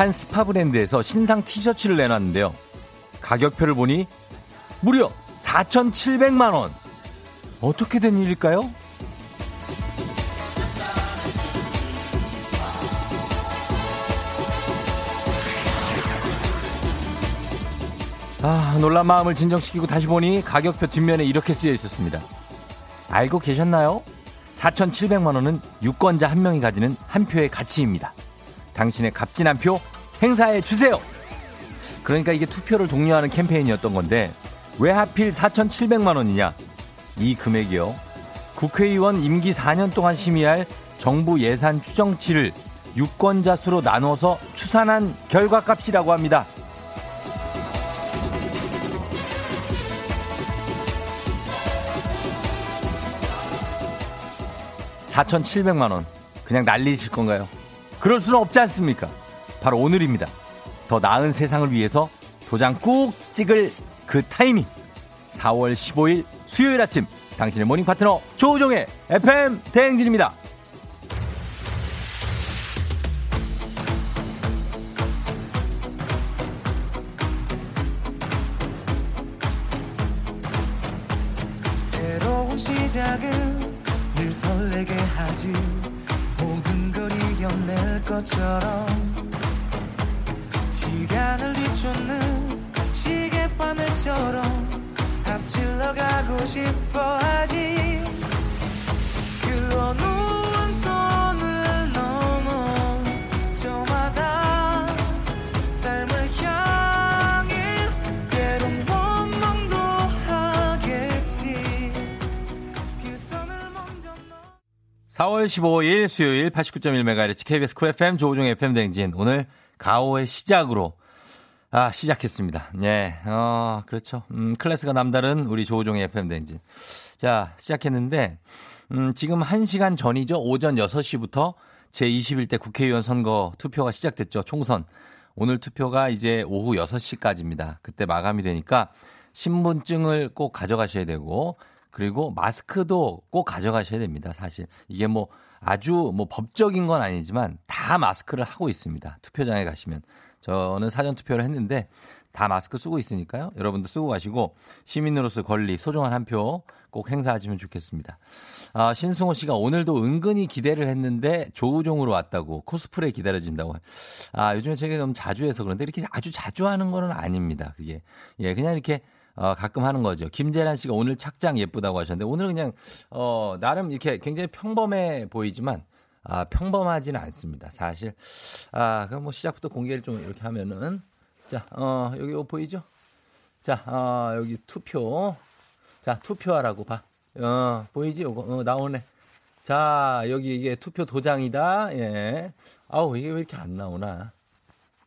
한 스파 브랜드에서 신상 티셔츠를 내놨는데요. 가격표를 보니 무려 4,700만 원. 어떻게 된 일일까요? 아, 놀란 마음을 진정시키고 다시 보니 가격표 뒷면에 이렇게 쓰여 있었습니다. 알고 계셨나요? 4,700만 원은 유권자 한 명이 가지는 한 표의 가치입니다. 당신의 값진 한 표 행사해 주세요. 그러니까 이게 투표를 독려하는 캠페인이었던 건데 왜 하필 4,700만 원이냐? 이 금액이요. 국회의원 임기 4년 동안 심의할 정부 예산 추정치를 유권자 수로 나눠서 추산한 결과값이라고 합니다. $4,700만 원 그냥 날리실 건가요? 그럴 수는 없지 않습니까? 바로 오늘입니다. 더 나은 세상을 위해서 도장 꾹 찍을 그 타이밍. 4월 15일 수요일 아침 당신의 모닝 파트너 조우종의 FM 대행진입니다. 4월 15일 수요일 89.1MHz KBS 쿨 FM 조우종 FM 대행진 오늘 가오의 시작으로 시작했습니다. 예, 그렇죠. 클래스가 남다른 우리 조우종의 FM 대행진. 자, 시작했는데 지금 1시간 전이죠. 오전 6시부터 제21대 국회의원 선거 투표가 시작됐죠. 총선. 오늘 투표가 이제 오후 6시까지입니다. 그때 마감이 되니까 신분증을 꼭 가져가셔야 되고 그리고 마스크도 꼭 가져가셔야 됩니다. 사실 이게 뭐 아주 뭐 법적인 건 아니지만 다 마스크를 하고 있습니다. 투표장에 가시면. 저는 사전 투표를 했는데 다 마스크 쓰고 있으니까요. 여러분도 쓰고 가시고 시민으로서 권리 소중한 한 표 꼭 행사하시면 좋겠습니다. 아, 신승호 씨가 오늘도 은근히 기대를 했는데 조우종으로 왔다고 코스프레 기다려진다고. 아, 요즘에 제가 너무 자주 해서 그런데 이렇게 아주 자주 하는 거는 아닙니다. 그게 예 그냥 이렇게. 가끔 하는 거죠. 김재란 씨가 오늘 착장 예쁘다고 하셨는데 오늘 그냥 나름 이렇게 굉장히 평범해 보이지만 평범하지는 않습니다. 사실 그럼 뭐 시작부터 공개를 좀 이렇게 하면은 자 여기 보이죠? 자 여기 투표 자 투표하라고 봐. 보이지? 요거 나오네. 자 여기 이게 투표 도장이다. 예. 아우 이게 왜 이렇게 안 나오나?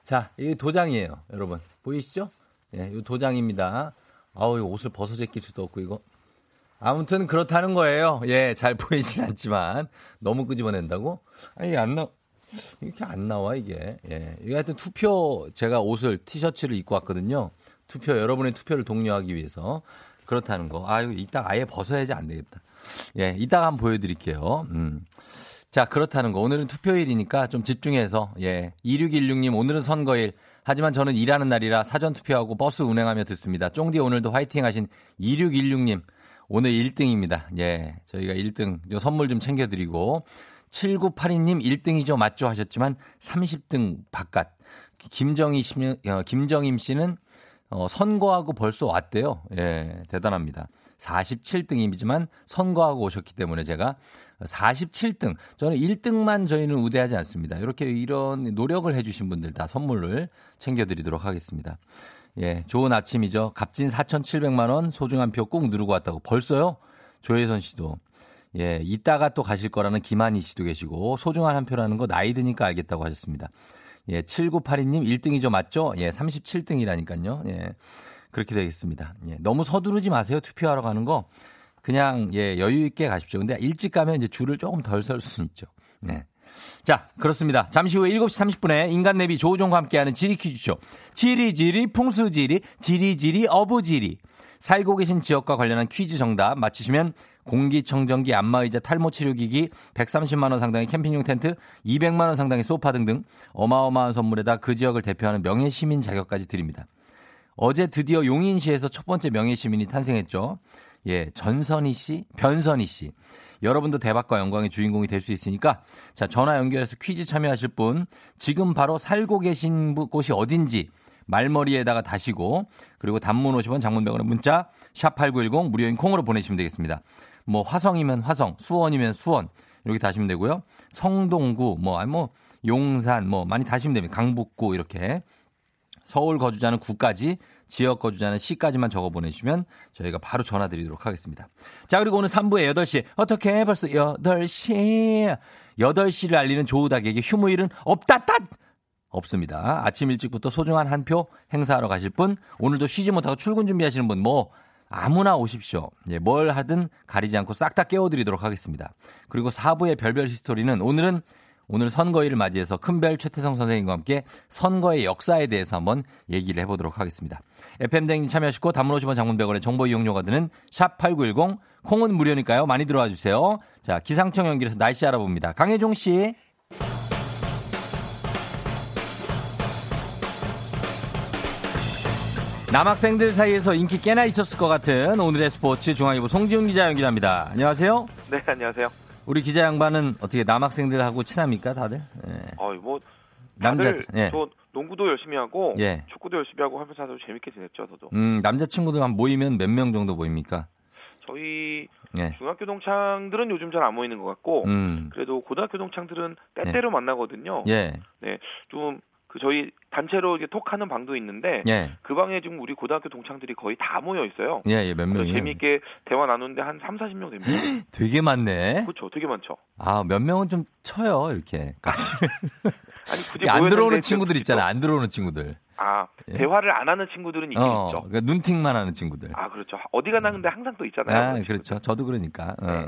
자 이게 도장이에요, 여러분 보이시죠? 예, 이 도장입니다. 아우, 이 옷을 벗어 제낄 수도 없고, 이거. 아무튼 그렇다는 거예요. 예, 잘 보이진 않지만. 너무 끄집어낸다고? 아니, 이렇게 안 나와, 이게. 예. 이게 하여튼 투표, 제가 옷을, 티셔츠를 입고 왔거든요. 투표, 여러분의 투표를 독려하기 위해서. 그렇다는 거. 아유, 이따 아예 벗어야지 안 되겠다. 예, 이따가 한번 보여드릴게요. 자, 그렇다는 거. 오늘은 투표일이니까 좀 집중해서. 예. 2616님, 오늘은 선거일. 하지만 저는 일하는 날이라 사전 투표하고 버스 운행하며 듣습니다. 쫑디 오늘도 화이팅 하신 2616님. 오늘 1등입니다. 예. 저희가 1등. 저 선물 좀 챙겨드리고. 7982님 1등이죠. 맞죠? 하셨지만 30등 바깥. 김정임 씨는 선거하고 벌써 왔대요. 예. 대단합니다. 47등이지만 선거하고 오셨기 때문에 제가 47등. 저는 1등만 저희는 우대하지 않습니다. 이렇게 이런 노력을 해주신 분들 다 선물을 챙겨드리도록 하겠습니다. 예, 좋은 아침이죠. 값진 4,700만 원 소중한 표 꼭 누르고 왔다고. 벌써요? 조혜선 씨도. 예, 이따가 또 가실 거라는 김한희 씨도 계시고 소중한 한 표라는 거 나이 드니까 알겠다고 하셨습니다. 예, 7982님 1등이죠. 맞죠? 예, 37등이라니까요. 예, 그렇게 되겠습니다. 예, 너무 서두르지 마세요. 투표하러 가는 거. 그냥, 예, 여유 있게 가십시오. 근데 일찍 가면 이제 줄을 조금 덜 설 수는 있죠. 네. 자, 그렇습니다. 잠시 후에 7시 30분에 인간내비 조우종과 함께하는 지리 퀴즈쇼. 지리지리, 풍수지리, 지리지리, 어부지리. 살고 계신 지역과 관련한 퀴즈 정답 맞추시면 공기청정기, 안마의자, 탈모치료기기, 130만원 상당의 캠핑용 텐트, 200만원 상당의 소파 등등 어마어마한 선물에다 그 지역을 대표하는 명예시민 자격까지 드립니다. 어제 드디어 용인시에서 첫 번째 명예시민이 탄생했죠. 예, 전선희 씨, 변선희 씨. 여러분도 대박과 영광의 주인공이 될 수 있으니까 자, 전화 연결해서 퀴즈 참여하실 분 지금 바로 살고 계신 곳이 어딘지 말머리에다가 다시고 그리고 단문 50원 장문병원의 문자 샵8910 무료인 콩으로 보내시면 되겠습니다. 뭐 화성이면 화성, 수원이면 수원 이렇게 다시면 되고요. 성동구, 뭐 용산 뭐 많이 다시면 됩니다. 강북구 이렇게 서울 거주자는 구까지 지역 거주자는 시까지만 적어 보내주시면 저희가 바로 전화 드리도록 하겠습니다. 자, 그리고 오늘 3부에 8시. 어떻게 벌써 8시. 8시를 알리는 조우닥에게 휴무일은 없다딴! 없습니다. 아침 일찍부터 소중한 한 표 행사하러 가실 분, 오늘도 쉬지 못하고 출근 준비하시는 분, 뭐 아무나 오십시오. 예, 뭘 하든 가리지 않고 싹 다 깨워드리도록 하겠습니다. 그리고 4부의 별별 히스토리는 오늘 선거일을 맞이해서 큰별 최태성 선생님과 함께 선거의 역사에 대해서 한번 얘기를 해보도록 하겠습니다. FM대행님 참여하시고 단문 50원 장문백원의 정보 이용료가 드는 샵8910 콩은 무료니까요. 많이 들어와 주세요. 자, 기상청 연결해서 날씨 알아봅니다. 강혜종 씨. 남학생들 사이에서 인기 꽤나 있었을 것 같은 오늘의 스포츠 중앙일보 송지훈 기자 연결합니다. 안녕하세요. 네, 안녕하세요. 우리 기자 양반은 어떻게 남학생들하고 친합니까, 다들? 예. 뭐 남자, 예. 저 농구도 열심히 하고, 예. 축구도 열심히 하고 하면서 아주 재밌게 지냈죠, 저도. 남자친구들만 모이면 몇 명 정도 모입니까? 저희 예. 중학교 동창들은 요즘 잘 안 모이는 것 같고, 그래도 고등학교 동창들은 때때로 예. 만나거든요. 예. 네, 좀 그 저희 단체로 이렇게 톡하는 방도 있는데, 예. 그 방에 지금 우리 고등학교 동창들이 거의 다 모여 있어요. 예, 몇 명이요? 재미있게 대화 나누는데 한 3, 40명 됩니다. 되게 많네. 그렇죠, 되게 많죠. 아, 몇 명은 좀 쳐요, 이렇게. 아니, 굳이 안 들어오는 친구들 있잖아요, 안 들어오는 친구들. 아, 예. 대화를 안 하는 친구들은 있긴 있죠. 그러니까 눈팅만 하는 친구들. 아, 그렇죠. 어디 가나 근데 항상 또 있잖아요. 아, 그렇죠. 저도 그러니까. 네.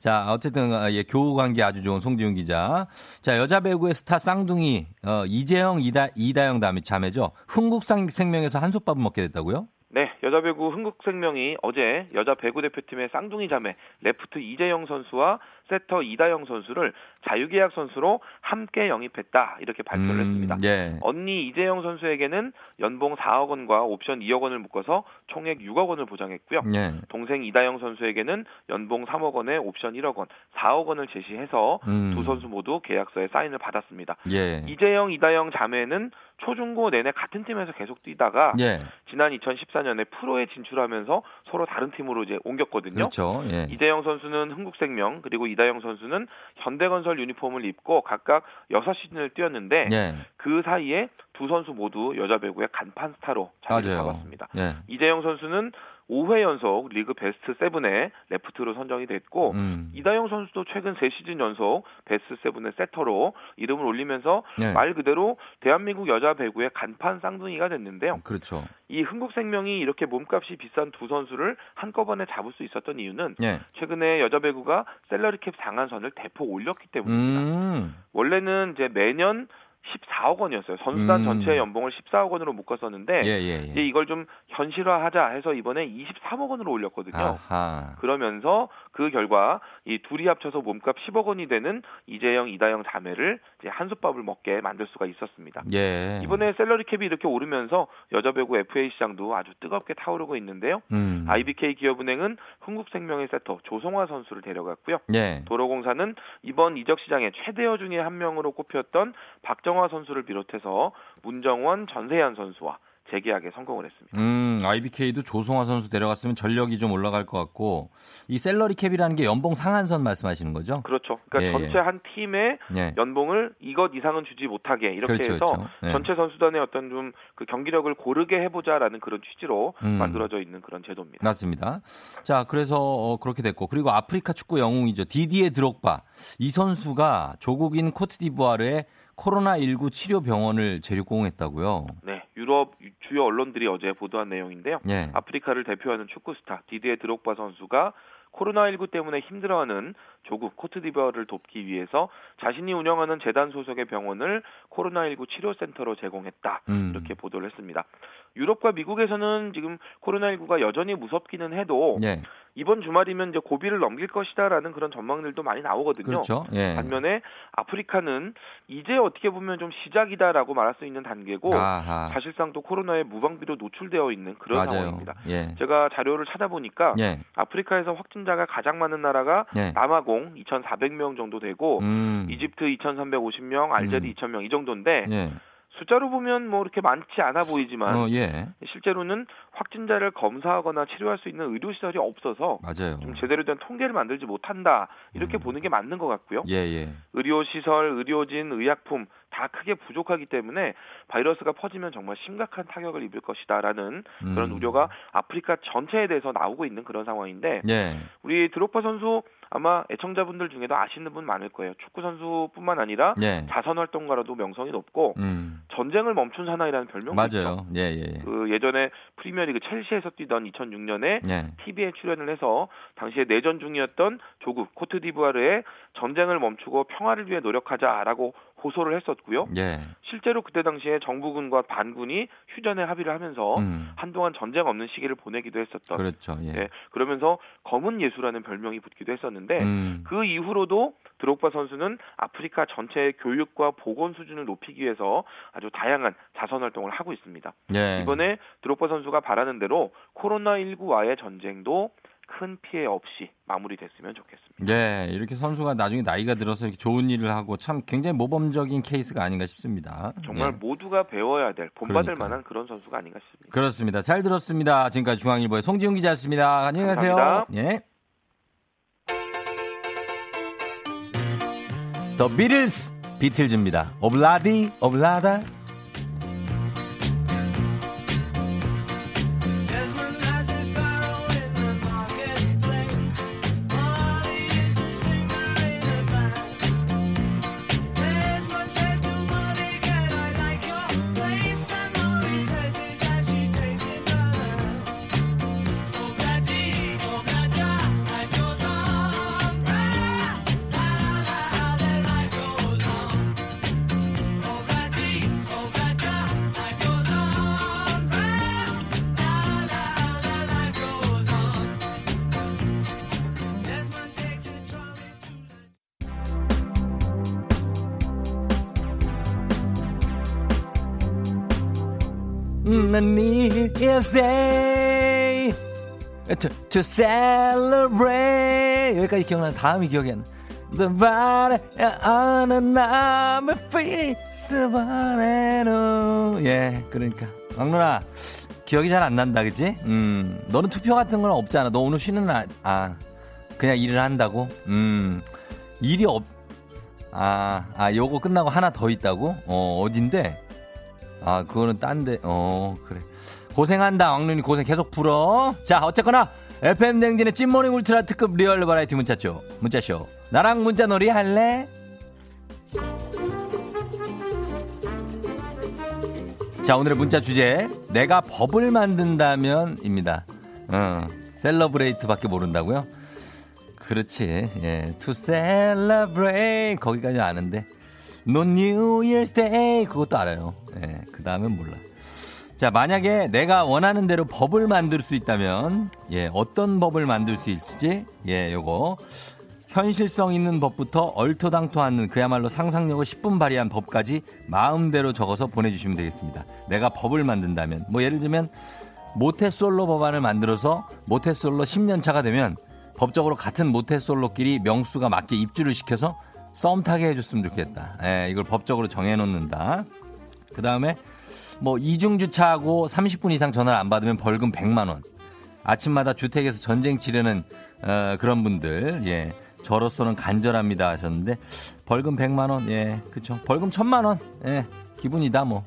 자, 어쨌든 예, 교우 관계 아주 좋은 송지훈 기자. 자, 여자 배구의 스타 쌍둥이 이재영, 이다영 자매죠. 흥국생명에서 한솥밥을 먹게 됐다고요? 네, 여자 배구 흥국생명이 어제 여자 배구 대표팀의 쌍둥이 자매 레프트 이재영 선수와 세터 이다영 선수를 자유계약 선수로 함께 영입했다 이렇게 발표를 했습니다. 예. 언니 이재영 선수에게는 연봉 4억 원과 옵션 2억 원을 묶어서 총액 6억 원을 보장했고요. 예. 동생 이다영 선수에게는 연봉 3억 원에 옵션 1억 원, 4억 원을 제시해서 두 선수 모두 계약서에 사인을 받았습니다. 예. 이재영, 이다영 자매는 초중고 내내 같은 팀에서 계속 뛰다가 예. 지난 2014년에 프로에 진출하면서 서로 다른 팀으로 이제 옮겼거든요. 그렇죠. 예. 이재영 선수는 흥국생명 그리고 이다영 선수는 현대건설 유니폼을 입고 각각 6시즌을 뛰었는데 예. 그 사이에 두 선수 모두 여자 배구의 간판 스타로 자리를 잡았습니다. 예. 이재영 선수는 5회 연속 리그 베스트 7에 레프트로 선정이 됐고 이다영 선수도 최근 3시즌 연속 베스트 7의 세터로 이름을 올리면서 예. 말 그대로 대한민국 여자 배구의 간판 쌍둥이가 됐는데요. 그렇죠. 이 흥국생명이 이렇게 몸값이 비싼 두 선수를 한꺼번에 잡을 수 있었던 이유는 예. 최근에 여자 배구가 셀러리캡 상한선을 대폭 올렸기 때문입니다. 원래는 이제 매년 14억 원이었어요. 선수단 전체의 연봉을 14억 원으로 묶었었는데 이제 이걸 좀 현실화하자 해서 이번에 23억 원으로 올렸거든요. 아하. 그러면서 그 결과 이 둘이 합쳐서 몸값 10억 원이 되는 이재영, 이다영 자매를 이제 한솥밥을 먹게 만들 수가 있었습니다. 예. 이번에 셀러리 캡이 이렇게 오르면서 여자 배구 FA 시장도 아주 뜨겁게 타오르고 있는데요. IBK 기업은행은 흥국생명의 세터 조성화 선수를 데려갔고요. 예. 도로공사는 이번 이적 시장의 최대어 중에 한 명으로 꼽혔던 박정화 선수를 비롯해서 문정원, 전세현 선수와 재계약에 성공을 했습니다. IBK도 조성화 선수 데려갔으면 전력이 좀 올라갈 것 같고 이 셀러리 캡이라는 게 연봉 상한선 말씀하시는 거죠? 그렇죠. 그러니까 예, 전체 예. 한 팀의 예. 연봉을 이것 이상은 주지 못하게 이렇게 그렇죠, 해서 그렇죠. 예. 전체 선수단의 어떤 좀 그 경기력을 고르게 해보자라는 그런 취지로 만들어져 있는 그런 제도입니다. 맞습니다. 자, 그래서 그렇게 됐고 그리고 아프리카 축구 영웅이죠. 디디에 드록바. 이 선수가 조국인 코트디부아르의 코로나19 치료 병원을 재료 공했다고요? 네, 유럽 주요 언론들이 어제 보도한 내용인데요. 예. 아프리카를 대표하는 축구 스타 디디에 드록바 선수가 코로나19 때문에 힘들어하는 조국 코트디부아르를 돕기 위해서 자신이 운영하는 재단 소속의 병원을 코로나19 치료센터로 제공했다. 이렇게 보도를 했습니다. 유럽과 미국에서는 지금 코로나19가 여전히 무섭기는 해도 예. 이번 주말이면 이제 고비를 넘길 것이다라는 그런 전망들도 많이 나오거든요. 그렇죠. 예. 반면에 아프리카는 이제 어떻게 보면 좀 시작이다라고 말할 수 있는 단계고 아하. 사실상 또 코로나에 무방비로 노출되어 있는 그런 맞아요. 상황입니다. 예. 제가 자료를 찾아보니까 예. 아프리카에서 확진자가 가장 많은 나라가 예. 남아공 2,400명 정도 되고 이집트 2,350명, 알제리 2,000명 이 정도인데 예. 숫자로 보면 뭐 이렇게 많지 않아 보이지만 예. 실제로는 확진자를 검사하거나 치료할 수 있는 의료시설이 없어서 맞아요. 좀 제대로 된 통계를 만들지 못한다 이렇게 보는 게 맞는 것 같고요. 예예. 의료시설, 의료진, 의약품 다 크게 부족하기 때문에 바이러스가 퍼지면 정말 심각한 타격을 입을 것이다라는 그런 우려가 아프리카 전체에 대해서 나오고 있는 그런 상황인데 예. 우리 드록바 선수 아마 애청자분들 중에도 아시는 분 많을 거예요. 축구 선수뿐만 아니라 예. 자선 활동가로도 명성이 높고 전쟁을 멈춘 사나이라는 별명도 있죠. 예, 예. 그 예전에 프리미어리그 첼시에서 뛰던 2006년에 예. TV에 출연을 해서 당시에 내전 중이었던 조국 코트디부아르의 전쟁을 멈추고 평화를 위해 노력하자라고 고소를 했었고요. 예. 실제로 그때 당시에 정부군과 반군이 휴전에 합의를 하면서 한동안 전쟁 없는 시기를 보내기도 했었던. 그렇죠. 예. 예. 그러면서 검은 예수라는 별명이 붙기도 했었는데 그 이후로도 드록바 선수는 아프리카 전체의 교육과 보건 수준을 높이기 위해서 아주 다양한 자선 활동을 하고 있습니다. 예. 이번에 드록바 선수가 바라는 대로 코로나19와의 전쟁도 큰 피해 없이 마무리됐으면 좋겠습니다. 네, 이렇게 선수가 나중에 나이가 들어서 이렇게 좋은 일을 하고 참 굉장히 모범적인 케이스가 아닌가 싶습니다. 정말 네. 모두가 배워야 될, 본받을 그러니까. 만한 그런 선수가 아닌가 싶습니다. 그렇습니다. 잘 들었습니다. 지금까지 중앙일보의 송지훈 기자였습니다. 안녕히 가세요. 예. 더 비틀스, 비틀즈입니다. 오블라디, 오블라다. It's day to celebrate. 여기까지 기억나는데 다음이 기억이 안 나. The body on a festival. 예, 그러니까 왕누나 기억이 잘 안 난다, 그렇지? 너는 투표 같은 건 없잖아. 너 오늘 쉬는 날, 그냥 일을 한다고. 일이 없. 요거 끝나고 하나 더 있다고. 어딘데? 그거는 딴데. 그래. 고생한다 왕눈이 고생 계속 불어. 자, 어쨌거나 FM 댕진의 찐모닝 울트라 특급 리얼 바라이티 문자쇼 나랑 문자놀이 할래? 자, 오늘의 문자 주제 내가 법을 만든다면 입니다. 셀러브레이트밖에 모른다고요? 그렇지. 예, to celebrate 거기까지 아는데 No New Year's Day 그것도 알아요. 예, 그 다음엔 몰라. 자, 만약에 내가 원하는 대로 법을 만들 수 있다면, 예, 어떤 법을 만들 수 있을지, 예, 요거. 현실성 있는 법부터 얼토당토 않는 그야말로 상상력을 10분 발휘한 법까지 마음대로 적어서 보내주시면 되겠습니다. 내가 법을 만든다면, 뭐 예를 들면, 모태솔로 법안을 만들어서 모태솔로 10년 차가 되면 법적으로 같은 모태솔로끼리 명수가 맞게 입주를 시켜서 썸 타게 해줬으면 좋겠다. 예, 이걸 법적으로 정해놓는다. 그 다음에, 뭐 이중주차하고 30분 이상 전화를 안 받으면 벌금 100만 원. 아침마다 주택에서 전쟁 치르는 그런 분들, 예, 저로서는 간절합니다 하셨는데 벌금 100만 원, 예, 그렇죠. 벌금 1000만 원, 예, 기분이다 뭐.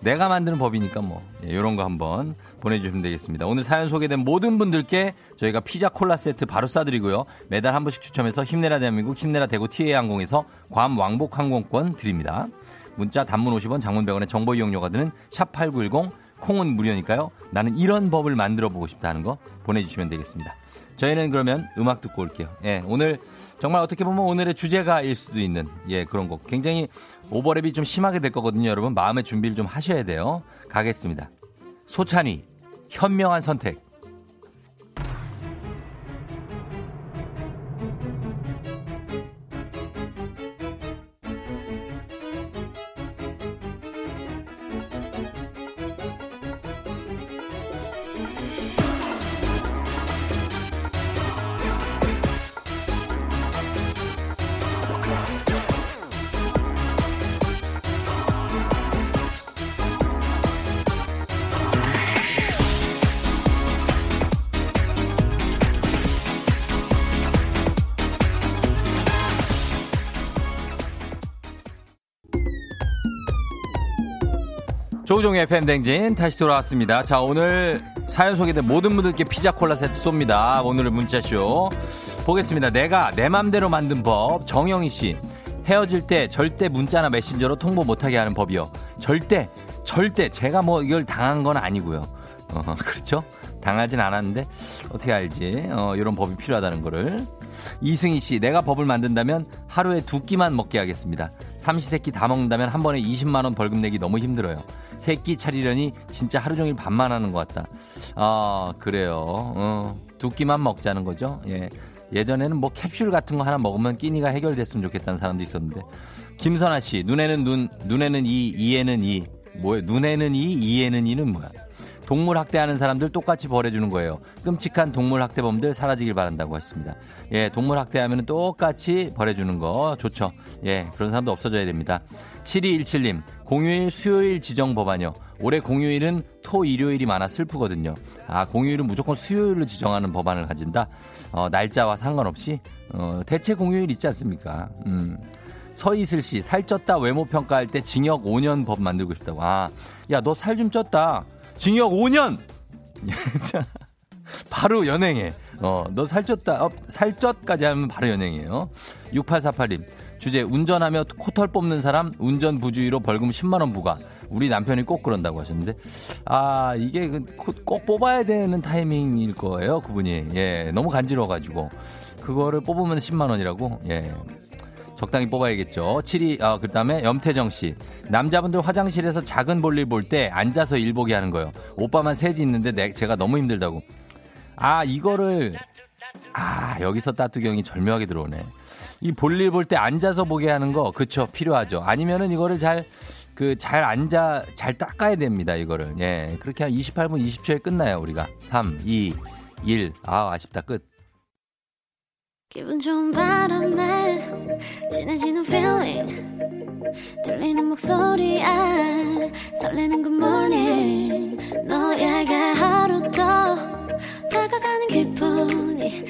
내가 만드는 법이니까 뭐, 예, 이런 거 한번 보내주시면 되겠습니다. 오늘 사연 소개된 모든 분들께 저희가 피자 콜라 세트 바로 싸드리고요. 매달 한 번씩 추첨해서 힘내라 대한민국, 힘내라 대구 TA항공에서 괌 왕복 항공권 드립니다. 문자 단문 50원, 장문 100원의 정보 이용료가 드는 샵8910 콩은 무료니까요. 나는 이런 법을 만들어보고 싶다는 거 보내주시면 되겠습니다. 저희는 그러면 음악 듣고 올게요. 예, 오늘 정말 어떻게 보면 오늘의 주제가일 수도 있는, 예, 그런 곡. 굉장히 오버랩이 좀 심하게 될 거거든요. 여러분 마음의 준비를 좀 하셔야 돼요. 가겠습니다. 소찬이 현명한 선택. 조우종의 팬댕진 다시 돌아왔습니다. 자, 오늘 사연 소개된 모든 분들께 피자 콜라 세트 쏩니다. 오늘의 문자쇼 보겠습니다. 내가 내 맘대로 만든 법. 정영희씨, 헤어질 때 절대 문자나 메신저로 통보 못하게 하는 법이요. 절대 제가 뭐 이걸 당한 건 아니고요. 그렇죠? 당하진 않았는데 어떻게 알지? 이런 법이 필요하다는 거를. 이승희 씨, 내가 법을 만든다면 하루에 두 끼만 먹게 하겠습니다. 삼시세끼 다 먹는다면 한 번에 20만 원 벌금 내기 너무 힘들어요. 세 끼 차리려니 진짜 하루 종일 밥만 하는 것 같다. 아, 그래요. 두 끼만 먹자는 거죠. 예. 예전에는 뭐 캡슐 같은 거 하나 먹으면 끼니가 해결됐으면 좋겠다는 사람도 있었는데. 김선아 씨, 눈에는 눈, 눈에는 이, 이에는 이. 뭐예요? 눈에는 이, 이에는 이는 뭐야? 동물 학대하는 사람들 똑같이 벌해주는 거예요. 끔찍한 동물 학대범들 사라지길 바란다고 했습니다. 예, 동물 학대하면 똑같이 벌해주는 거 좋죠. 예, 그런 사람도 없어져야 됩니다. 7217님, 공휴일 수요일 지정 법안이요. 올해 공휴일은 토, 일요일이 많아 슬프거든요. 아, 공휴일은 무조건 수요일로 지정하는 법안을 가진다. 날짜와 상관없이 대체 공휴일 있지 않습니까? 서이슬 씨, 살쪘다 외모 평가할 때 징역 5년 법 만들고 싶다고. 아, 야, 너 살 좀 쪘다. 징역 5년! 바로 연행해. 너 살쪘다. 살쪘까지 하면 바로 연행이에요. 6848님. 주제, 운전하며 코털 뽑는 사람, 운전 부주의로 벌금 10만원 부과. 우리 남편이 꼭 그런다고 하셨는데. 아, 이게 꼭 뽑아야 되는 타이밍일 거예요. 그분이. 예, 너무 간지러워가지고. 그거를 뽑으면 10만원이라고. 예. 적당히 뽑아야겠죠. 7위, 그다음에 염태정 씨. 남자분들 화장실에서 작은 볼일 볼 때 앉아서 일보기 하는 거예요. 오빠만 셋이 있는데 제가 너무 힘들다고. 아, 이거를, 여기서 따뚜경이 절묘하게 들어오네. 이 볼일 볼 때 앉아서 보게 하는 거, 그쵸, 필요하죠. 아니면은 이거를 잘 닦아야 됩니다, 이거를. 예. 그렇게 한 28분 20초에 끝나요, 우리가. 3, 2, 1. 아, 아쉽다, 끝. 기분 좋은 바람에 진해지는 feeling 들리는 목소리에 설레는 good morning 너에게 하루 더 다가가는 기분이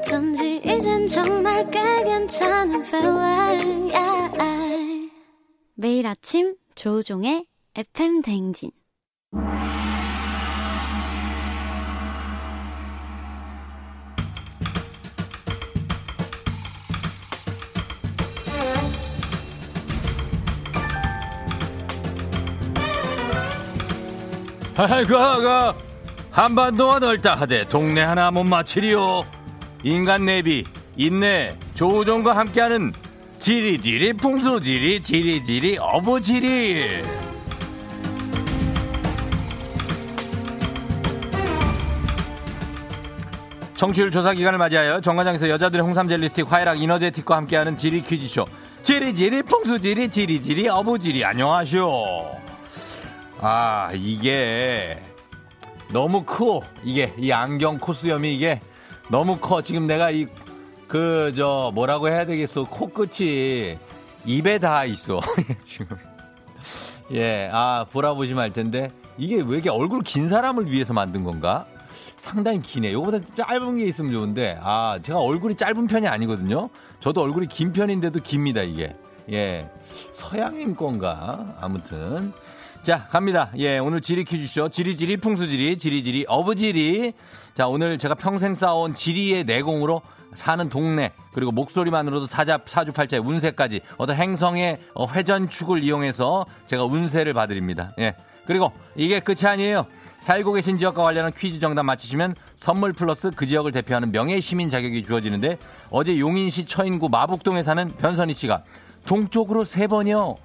어쩐지 이젠 정말 꽤 괜찮은 feeling yeah. 매일 아침 조우종의 FM 대행진. 아이고, 한반도와 넓다 하되 동네 하나 못 맞추리요. 인간 내비, 인내, 조우종과 함께하는 지리지리 풍수지리 지리지리 어부지리. 청취율 조사 기간을 맞이하여 정관장에서 여자들의 홍삼젤리 스틱, 화해락 이너제틱과 함께하는 지리 퀴즈쇼 지리지리 풍수지리 지리지리 어부지리. 안녕하쇼. 아, 이게 너무 커. 이게 이 안경 코수염이 이게 너무 커. 지금 내가 이 뭐라고 해야 되겠어. 코끝이 입에 다 있어. 지금. 예. 아, 보라보시면 알 텐데 이게 왜 이렇게 얼굴 긴 사람을 위해서 만든 건가? 상당히 기네. 요거보다 짧은 게 있으면 좋은데. 아, 제가 얼굴이 짧은 편이 아니거든요. 저도 얼굴이 긴 편인데도 깁니다, 이게. 예. 서양인 건가? 아무튼 자, 갑니다. 예, 오늘 지리 퀴즈쇼. 지리지리 풍수지리, 지리지리 어부지리. 자, 오늘 제가 평생 쌓아온 지리의 내공으로 사는 동네, 그리고 목소리만으로도 사주팔자의 운세까지 어떤 행성의 회전축을 이용해서 제가 운세를 봐드립니다. 예. 그리고 이게 끝이 아니에요. 살고 계신 지역과 관련한 퀴즈 정답 맞히시면 선물 플러스 그 지역을 대표하는 명예시민 자격이 주어지는데, 어제 용인시 처인구 마북동에 사는 변선희 씨가 동쪽으로 3번이요.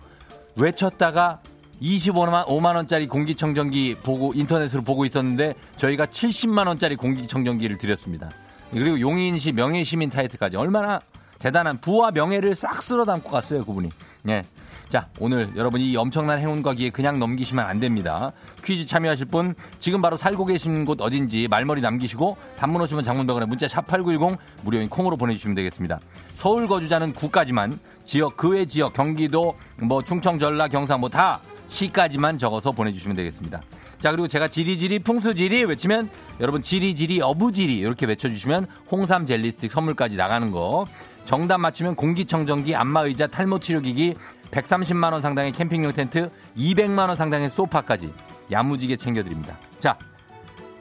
외쳤다가 25만원짜리 공기청정기 보고 인터넷으로 보고 있었는데 저희가 70만원짜리 공기청정기를 드렸습니다. 그리고 용인시 명예시민 타이틀까지. 얼마나 대단한 부와 명예를 싹 쓸어 담고 갔어요, 그분이. 예. 자, 오늘 여러분이 이 엄청난 행운과 기회 그냥 넘기시면 안 됩니다. 퀴즈 참여하실 분 지금 바로 살고 계신 곳 어딘지 말머리 남기시고 단문 오시면 장문병원에 문자 샵8910 무료인 콩으로 보내주시면 되겠습니다. 서울 거주자는 구까지만, 지역 그 외 지역 경기도 뭐 충청 전라 경상 뭐 다 시까지만 적어서 보내주시면 되겠습니다. 자, 그리고 제가 지리지리 풍수지리 외치면 여러분 지리지리 어부지리 이렇게 외쳐주시면 홍삼 젤리스틱 선물까지 나가는 거. 정답 맞히면 공기청정기, 안마의자, 탈모치료기기, 130만 원 상당의 캠핑용 텐트, 200만 원 상당의 소파까지 야무지게 챙겨드립니다. 자,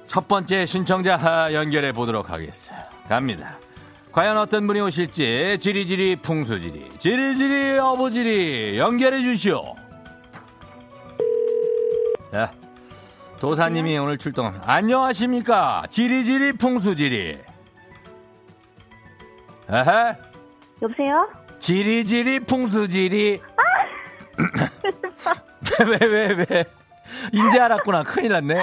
첫 번째 신청자 연결해 보도록 하겠습니다. 갑니다. 과연 어떤 분이 오실지 지리지리 풍수지리, 지리지리 어부지리 연결해 주시오. 자, 도사님이 오늘 출동합니다. 안녕하십니까? 지리지리 풍수지리. 에헤? 여보세요? 지리지리 풍수지리. 아! 왜? 이제 알았구나. 큰일 났네.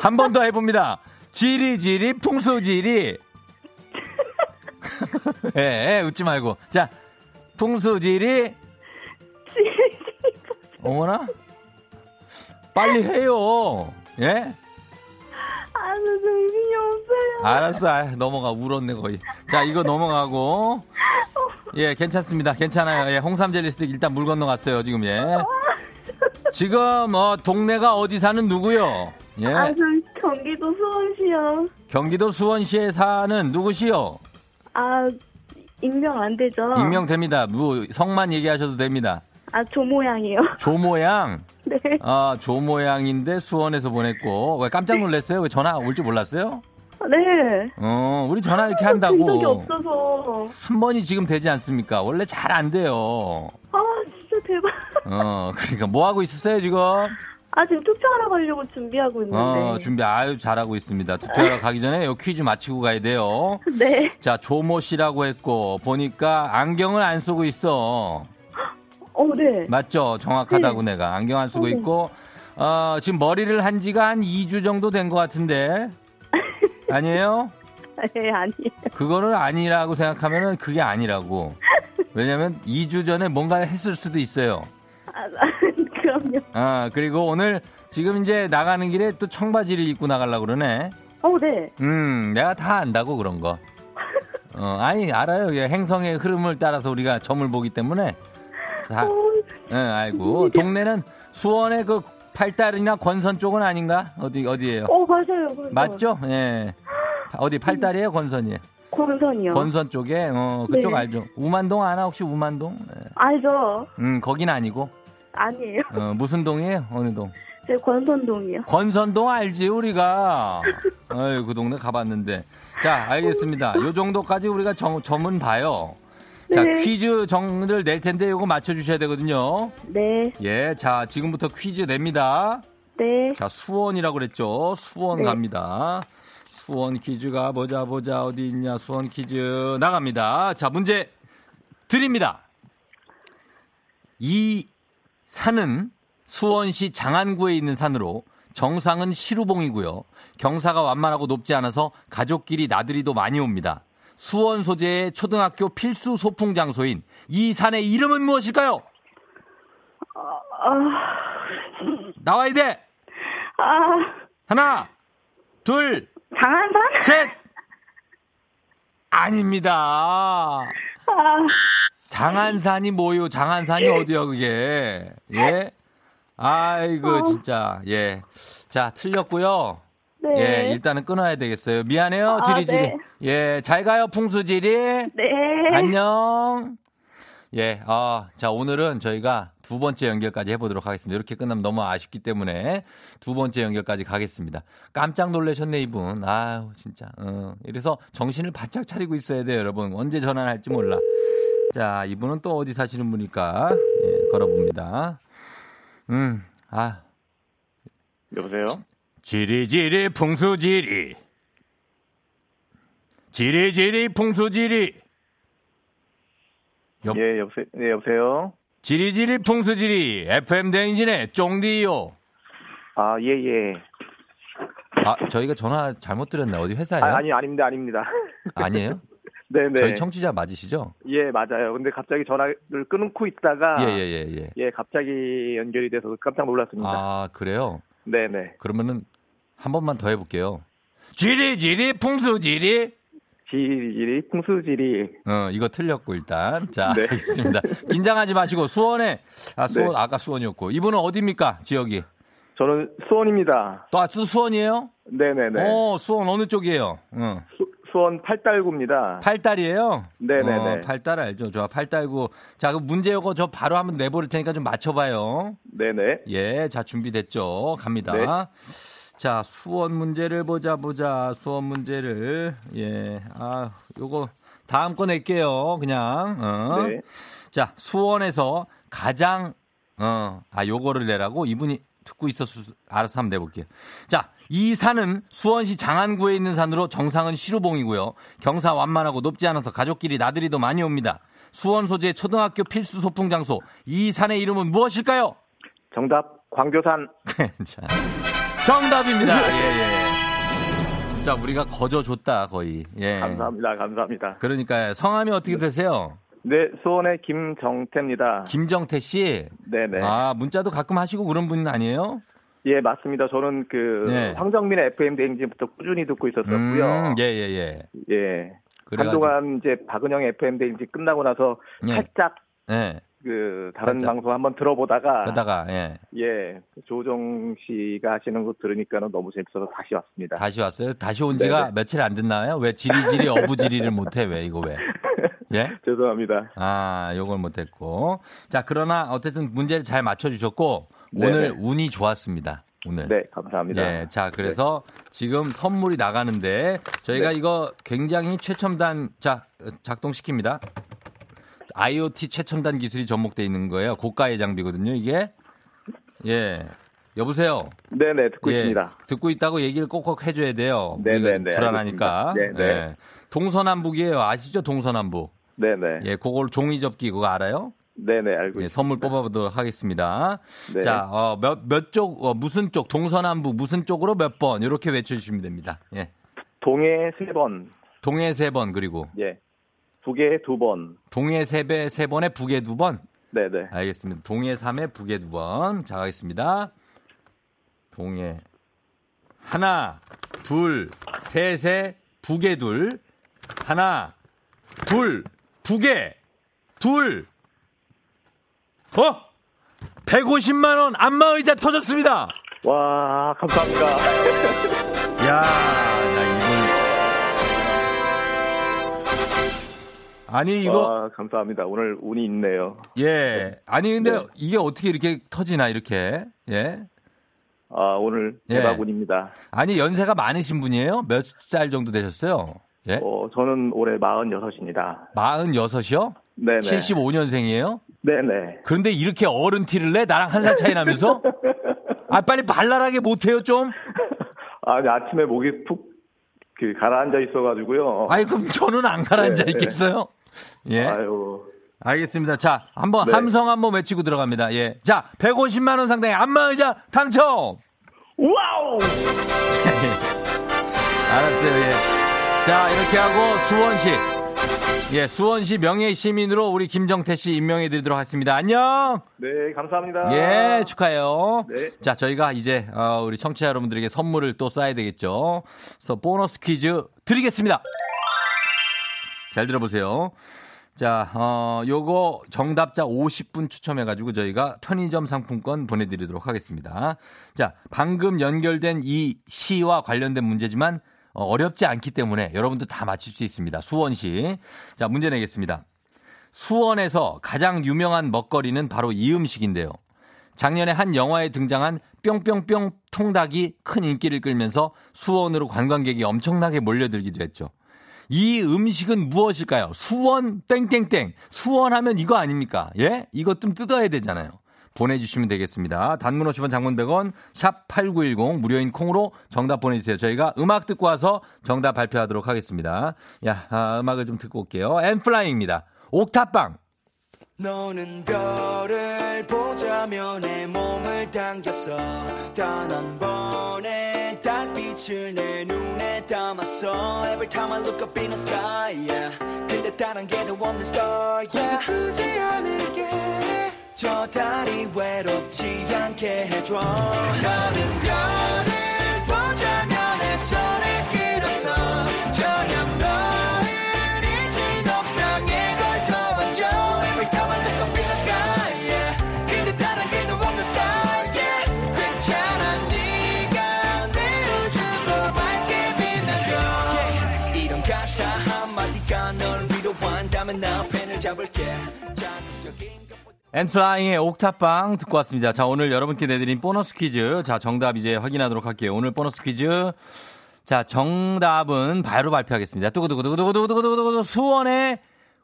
한 번 더 해봅니다. 지리지리 풍수지리. 예, 웃지 말고. 자, 풍수지리. 어머나? 빨리 해요. 예? 아, 저 정신이 없어요. 알았어. 아, 넘어가. 울었네, 거의. 자, 이거 넘어가고. 예, 괜찮습니다. 괜찮아요. 예, 홍삼 젤리 스틱 일단 물 건너갔어요, 지금. 예. 지금, 동네가 어디 사는 누구요? 예. 아, 저 경기도 수원시요. 경기도 수원시에 사는 누구시요? 아, 익명 안 되죠? 익명 됩니다. 뭐, 성만 얘기하셔도 됩니다. 아, 조모양이요. 조모양? 네. 아, 조모양인데 수원에서 보냈고. 왜 깜짝 놀랐어요? 왜 전화 올 줄 몰랐어요? 네. 우리 전화 이렇게 한다고. 된 적이 없어서. 한 번이 지금 되지 않습니까? 원래 잘 안 돼요. 아, 진짜 대박. 그러니까 뭐 하고 있었어요, 지금? 아, 지금 투표하러 가려고 준비하고 있는데. 준비 아유 잘하고 있습니다. 투표하러 가기 전에 요 퀴즈 마치고 가야 돼요. 네. 자, 조모 씨라고 했고 보니까 안경을 안 쓰고 있어. 네. 맞죠? 정확하다고. 네. 내가 안경 안 쓰고 있고 지금 머리를 한 지가 한 2주 정도 된 것 같은데. 아니에요? 네, 아니에요. 그거를 아니라고 생각하면은 그게 아니라고. 왜냐면 2주 전에 뭔가를 했을 수도 있어요. 그럼요. 아, 그리고 오늘 지금 이제 나가는 길에 또 청바지를 입고 나가려고 그러네. 네. 내가 다 안다고 그런 거. 아니, 알아요. 행성의 흐름을 따라서 우리가 점을 보기 때문에. 다, 아이고. 동네는 수원의 그 팔달이나 권선 쪽은 아닌가? 어디예요? 맞아요. 권선. 맞죠? 예. 어디 팔달이에요? 권선이에요? 권선이요. 권선 쪽에, 그쪽. 네. 알죠? 우만동 아나? 혹시 우만동? 예. 알죠. 거긴 아니고. 아니에요. 무슨 동이에요? 어느 동? 제 권선동이요. 권선동 알지 우리가. 아유, 그 동네 가봤는데. 자, 알겠습니다. 요 정도까지 우리가 점은 봐요. 네. 자, 퀴즈 정을 낼 텐데 요거 맞춰주셔야 되거든요. 네. 예, 자, 지금부터 퀴즈 냅니다. 네. 자, 수원이라고 그랬죠. 수원. 네. 갑니다. 수원 퀴즈가 보자 어디 있냐. 수원 퀴즈 나갑니다. 자, 문제 드립니다. 이 산은 수원시 장안구에 있는 산으로 정상은 시루봉이고요. 경사가 완만하고 높지 않아서 가족끼리 나들이도 많이 옵니다. 수원 소재의 초등학교 필수 소풍 장소인 이 산의 이름은 무엇일까요? 나와야 돼. 하나, 둘, 장안산? 셋. 아닙니다. 장안산이 뭐요? 장안산이 어디야 그게? 예? 아이고 진짜. 예. 자, 틀렸고요. 네. 예, 일단은 끊어야 되겠어요. 미안해요. 지리지리. 네. 예, 잘 가요 풍수지리. 네. 안녕. 예, 자, 오늘은 저희가 두 번째 연결까지 해보도록 하겠습니다. 이렇게 끝나면 너무 아쉽기 때문에 두 번째 연결까지 가겠습니다. 깜짝 놀라셨네, 이분. 아유, 진짜. 이래서 정신을 바짝 차리고 있어야 돼요, 여러분. 언제 전화할지 몰라. 자, 이분은 또 어디 사시는 분일까? 예, 걸어봅니다. 여보세요? 지리지리 풍수지리. 지리지리 풍수지리. 예, 여보세요? 네, 여보세요? 지리지리 풍수지리. FM 대행진의 쫑디요. 아, 예, 예. 아, 저희가 전화 잘못 드렸나? 어디 회사예요? 아닙니다. 아니에요? 네네. 저희 청취자 맞으시죠? 예, 맞아요. 근데 갑자기 전화를 끊고 있다가 예, 갑자기 연결이 돼서 깜짝 놀랐습니다. 아, 그래요? 네네. 그러면은 한 번만 더 해볼게요. 지리지리 풍수지리. 지리지리 풍수지리. 이거 틀렸고 일단. 자, 네. 알겠습니다. 긴장하지 마시고 수원에. 네. 아까 수원이었고. 이분은 어디입니까? 지역이? 저는 수원입니다. 또 수원이에요? 네네네. 수원 어느 쪽이에요? 수원 팔달구입니다. 팔달이에요? 네네네. 팔달 알죠. 좋아, 팔달구. 자, 그럼 문제 요거 저 바로 한번 내버릴 테니까 좀 맞춰봐요. 네네. 예, 자, 준비됐죠. 갑니다. 네. 자, 수원 문제를 보자. 수원 문제를. 예, 아, 요거 다음 거 낼게요. 그냥. 네. 자, 수원에서 가장, 요거를 내라고 이분이 듣고 있어서 알아서 한번 내볼게요. 자, 이 산은 수원시 장안구에 있는 산으로 정상은 시루봉이고요. 경사 완만하고 높지 않아서 가족끼리 나들이도 많이 옵니다. 수원 소재 초등학교 필수 소풍 장소. 이 산의 이름은 무엇일까요? 정답, 광교산. 자, 정답입니다. 예. 진짜 우리가 거저 줬다 거의. 예. 감사합니다. 그러니까요. 성함이 어떻게 되세요? 네, 수원의 김정태입니다. 김정태 씨? 네네. 아, 문자도 가끔 하시고 그런 분은 아니에요? 예, 맞습니다. 저는 황정민의 FM 대행진부터 꾸준히 듣고 있었었고요. 예. 한동안 이제 박은영의 FM 대행진 끝나고 나서 살짝 다른 방송 한번 들어보다가 조우정 씨가 하시는 거 들으니까는 너무 재밌어서 다시 왔습니다. 다시 왔어요? 다시 온 지가 며칠 안 됐나요? 왜 지리지리 어부지리를 못해? 왜? 예? 죄송합니다. 아, 요걸 못했고. 자, 그러나 어쨌든 문제를 잘 맞춰주셨고, 오늘 운이 좋았습니다. 오늘. 네, 감사합니다. 예, 자, 그래서 지금 선물이 나가는데, 저희가 이거 굉장히 최첨단, 자, 작동시킵니다. IoT 최첨단 기술이 접목되어 있는 거예요. 고가의 장비거든요, 이게. 예. 여보세요? 네네, 듣고 있습니다. 듣고 있다고 얘기를 꼭꼭 해줘야 돼요. 네네네. 불안하니까. 네네. 예. 동서남북이에요. 아시죠? 동서남북. 네네. 예, 그걸 종이 접기 그거 알아요? 네네, 알고 있습니다. 예, 선물 뽑아보도록 하겠습니다. 네. 자, 무슨 쪽, 동서남북, 무슨 쪽으로 몇 번, 이렇게 외쳐주시면 됩니다. 예. 동해 3번. 동해 3번, 그리고. 예. 북해 2번. 동해 3번에 북해 2번? 네네. 알겠습니다. 동해 3에 북해 2번. 자, 가겠습니다. 동해. 하나, 둘, 셋에 북해 둘. 하나, 둘, 북해, 둘. 150만 원 안마의자 터졌습니다. 와, 감사합니다. 야, 아니 이거. 와, 감사합니다. 오늘 운이 있네요. 예. 아니 근데 이게 어떻게 이렇게 터지나 이렇게. 예. 아, 오늘 대박 운입니다. 아니 연세가 많으신 분이에요? 몇 살 정도 되셨어요? 예. 저는 올해 46입니다. 46이요? 네네. 75년생이에요? 네네. 그런데 이렇게 어른 티를 내? 나랑 한 살 차이 나면서? 아, 빨리 발랄하게 못해요, 좀? 아니, 아침에 목이 푹, 가라앉아 있어가지고요. 아니, 그럼 저는 안 가라앉아 있겠어요? 예. 아유. 알겠습니다. 자, 한번, 함성 한번 외치고 들어갑니다. 예. 자, 150만원 상당의 안마의자 당첨! 와우! 알았어요, 예. 자, 이렇게 하고, 수원시. 예, 수원시 명예시민으로 우리 김정태 씨 임명해드리도록 하겠습니다. 안녕. 네, 감사합니다. 예, 축하해요. 네. 자, 저희가 이제 우리 청취자 여러분들에게 선물을 또 쏴야 되겠죠. 그래서 보너스 퀴즈 드리겠습니다. 잘 들어보세요. 자, 요거 정답자 50분 추첨해가지고 저희가 편의점 상품권 보내드리도록 하겠습니다. 자, 방금 연결된 이 시와 관련된 문제지만 어렵지 않기 때문에 여러분도 다 맞힐 수 있습니다. 수원시. 자, 문제 내겠습니다. 수원에서 가장 유명한 먹거리는 바로 이 음식인데요. 작년에 한 영화에 등장한 뿅뿅뿅 통닭이 큰 인기를 끌면서 수원으로 관광객이 엄청나게 몰려들기도 했죠. 이 음식은 무엇일까요? 수원 땡땡땡. 수원하면 이거 아닙니까? 예? 이것 좀 뜯어야 되잖아요. 보내주시면 되겠습니다. 단문 50원, 장문 100원, 샵 8910 무료인 콩으로 정답 보내주세요. 저희가 음악 듣고 와서 정답 발표하도록 하겠습니다. 야, 음악을 좀 듣고 올게요. 엠플라잉입니다. 옥탑방. 너는 별을 보자며 내 몸을 당겼어. 단 한 번의 달빛을 내 눈에 담았어. Every time I look up in the sky, yeah. 근데 다른 게도 없는 star, yeah. 두지 않을게. 저 달이 외롭지 않게 해줘. 너는 별을 보자면 내 손을 끌었어. 저녁 너를 잊은 옥상에 걸터왔죠. Every time I look up in the sky, yeah. 근데 다른 게 너 없는 star, yeah. 괜찮아, 네가 내 우주로 밝게 빛나줘. 이런 가사 엔플라잉의 옥탑방 듣고 왔습니다. 자, 오늘 여러분께 내드린 보너스 퀴즈. 자, 정답 이제 확인하도록 할게요. 오늘 보너스 퀴즈. 자, 정답은 바로 발표하겠습니다. 두구두구두구두구두구두구두구 수원의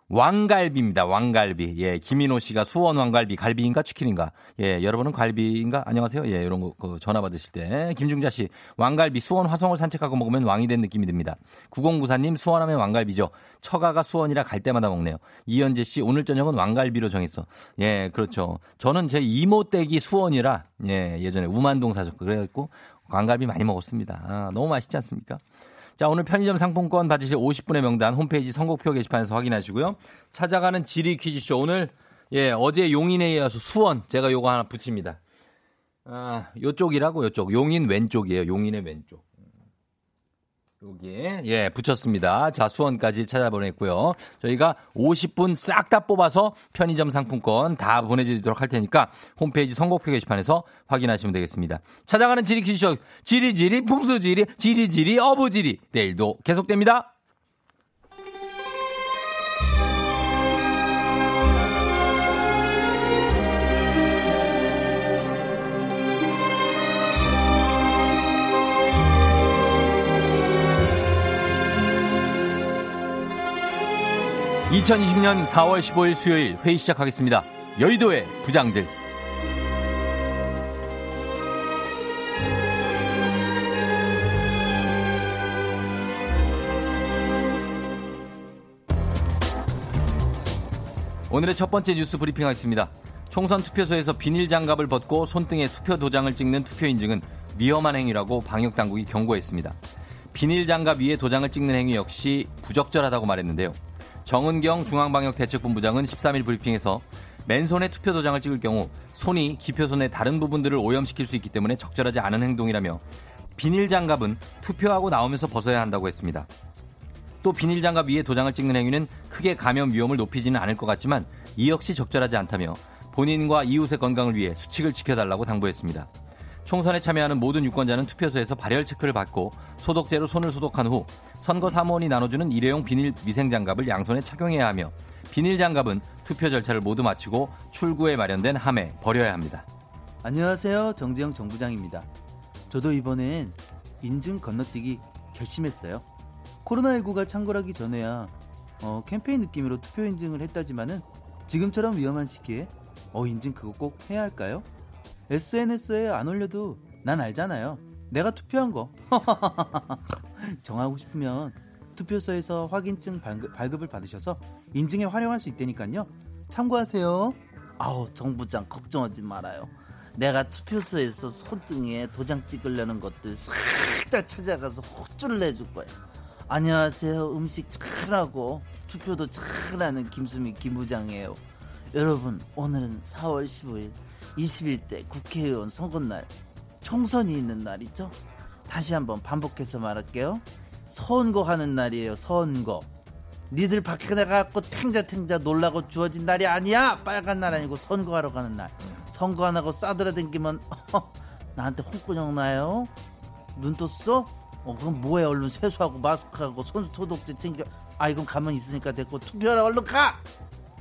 왕갈비입니다. 왕갈비. 예, 김인호 씨가 수원 왕갈비 갈비인가 치킨인가? 예, 여러분은 갈비인가? 안녕하세요. 예, 이런 거 그 전화 받으실 때 김중자 씨 왕갈비 수원 화성을 산책하고 먹으면 왕이 된 느낌이 듭니다. 9094님 수원하면 왕갈비죠. 처가가 수원이라 갈 때마다 먹네요. 이현재 씨 오늘 저녁은 왕갈비로 정했어. 예, 그렇죠. 저는 제 이모 댁이 수원이라 예, 예전에 우만동 사셨고 그래갖고 왕갈비 많이 먹었습니다. 아, 너무 맛있지 않습니까? 자, 오늘 편의점 상품권 받으실 50분의 명단 홈페이지 선곡표 게시판에서 확인하시고요. 찾아가는 지리 퀴즈쇼. 오늘, 예, 어제 용인에 이어서 수원. 제가 요거 하나 붙입니다. 아, 요쪽이라고, 요쪽. 용인 왼쪽이에요. 용인의 왼쪽. 여기에, 예, 붙였습니다. 자, 수원까지 찾아보냈고요. 저희가 50분 싹 다 뽑아서 편의점 상품권 다 보내드리도록 할 테니까 홈페이지 선곡표 게시판에서 확인하시면 되겠습니다. 찾아가는 지리 퀴즈쇼, 지리지리, 풍수지리, 지리지리, 어부지리. 내일도 계속됩니다. 2020년 4월 15일 수요일 회의 시작하겠습니다. 여의도의 부장들. 오늘의 첫 번째 뉴스 브리핑 하겠습니다. 총선 투표소에서 비닐 장갑을 벗고 손등에 투표 도장을 찍는 투표 인증은 위험한 행위라고 방역당국이 경고했습니다. 비닐 장갑 위에 도장을 찍는 행위 역시 부적절하다고 말했는데요. 정은경 중앙방역대책본부장은 13일 브리핑에서 맨손에 투표 도장을 찍을 경우 손이 기표소의 다른 부분들을 오염시킬 수 있기 때문에 적절하지 않은 행동이라며 비닐장갑은 투표하고 나오면서 벗어야 한다고 했습니다. 또 비닐장갑 위에 도장을 찍는 행위는 크게 감염 위험을 높이지는 않을 것 같지만 이 역시 적절하지 않다며 본인과 이웃의 건강을 위해 수칙을 지켜달라고 당부했습니다. 총선에 참여하는 모든 유권자는 투표소에서 발열 체크를 받고 소독제로 손을 소독한 후 선거 사무원이 나눠주는 일회용 비닐 위생장갑을 양손에 착용해야 하며 비닐장갑은 투표 절차를 모두 마치고 출구에 마련된 함에 버려야 합니다. 안녕하세요. 정재영 정부장입니다. 저도 이번엔 인증 건너뛰기 결심했어요. 코로나19가 창궐하기 전에야 캠페인 느낌으로 투표 인증을 했다지만은 지금처럼 위험한 시기에 인증 그거 꼭 해야 할까요? SNS에 안 올려도 난 알잖아요. 내가 투표한 거. 정하고 싶으면 투표소에서 확인증 발급을 받으셔서 인증에 활용할 수 있다니까요. 참고하세요. 아우 정부장 걱정하지 말아요. 내가 투표소에서 손등에 도장 찍으려는 것들 싹 다 찾아가서 호줄을 내줄 거예요. 안녕하세요. 음식 잘하고 투표도 잘하는 김수미 김부장이에요. 여러분 오늘은 4월 15일 21대 국회의원 선거날 총선이 있는 날이죠. 다시 한번 반복해서 말할게요. 선거하는 날이에요. 선거. 니들 밖에 나가고 탱자탱자 놀라고 주어진 날이 아니야. 빨간 날 아니고 선거하러 가는 날. 선거 안 하고 싸돌아댕기면 나한테 홍구녕 나요. 눈 떴어? 그럼 뭐해. 얼른 세수하고 마스크하고 손 소독제 챙겨. 아 이건 가만히 있으니까 됐고 투표하러 얼른 가.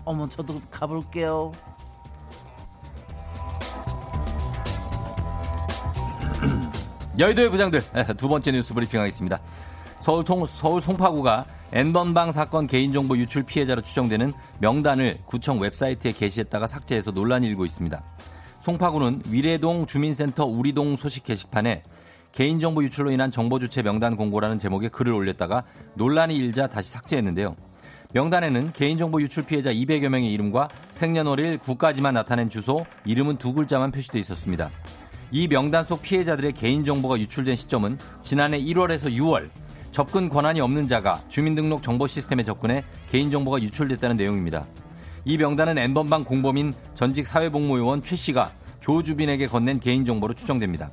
어머 저도 가볼게요. 여의도의 부장들 두 번째 뉴스 브리핑 하겠습니다. 서울 송파구가 N번방 사건 개인정보 유출 피해자로 추정되는 명단을 구청 웹사이트에 게시했다가 삭제해서 논란이 일고 있습니다. 송파구는 위례동 주민센터 우리동 소식 게시판에 개인정보 유출로 인한 정보주체 명단 공고라는 제목의 글을 올렸다가 논란이 일자 다시 삭제했는데요. 명단에는 개인정보 유출 피해자 200여 명의 이름과 생년월일, 구까지만 나타낸 주소, 이름은 두 글자만 표시되어 있었습니다. 이 명단 속 피해자들의 개인정보가 유출된 시점은 지난해 1월에서 6월 접근 권한이 없는 자가 주민등록 정보 시스템에 접근해 개인정보가 유출됐다는 내용입니다. 이 명단은 N번방 공범인 전직 사회복무요원 최 씨가 조주빈에게 건넨 개인정보로 추정됩니다.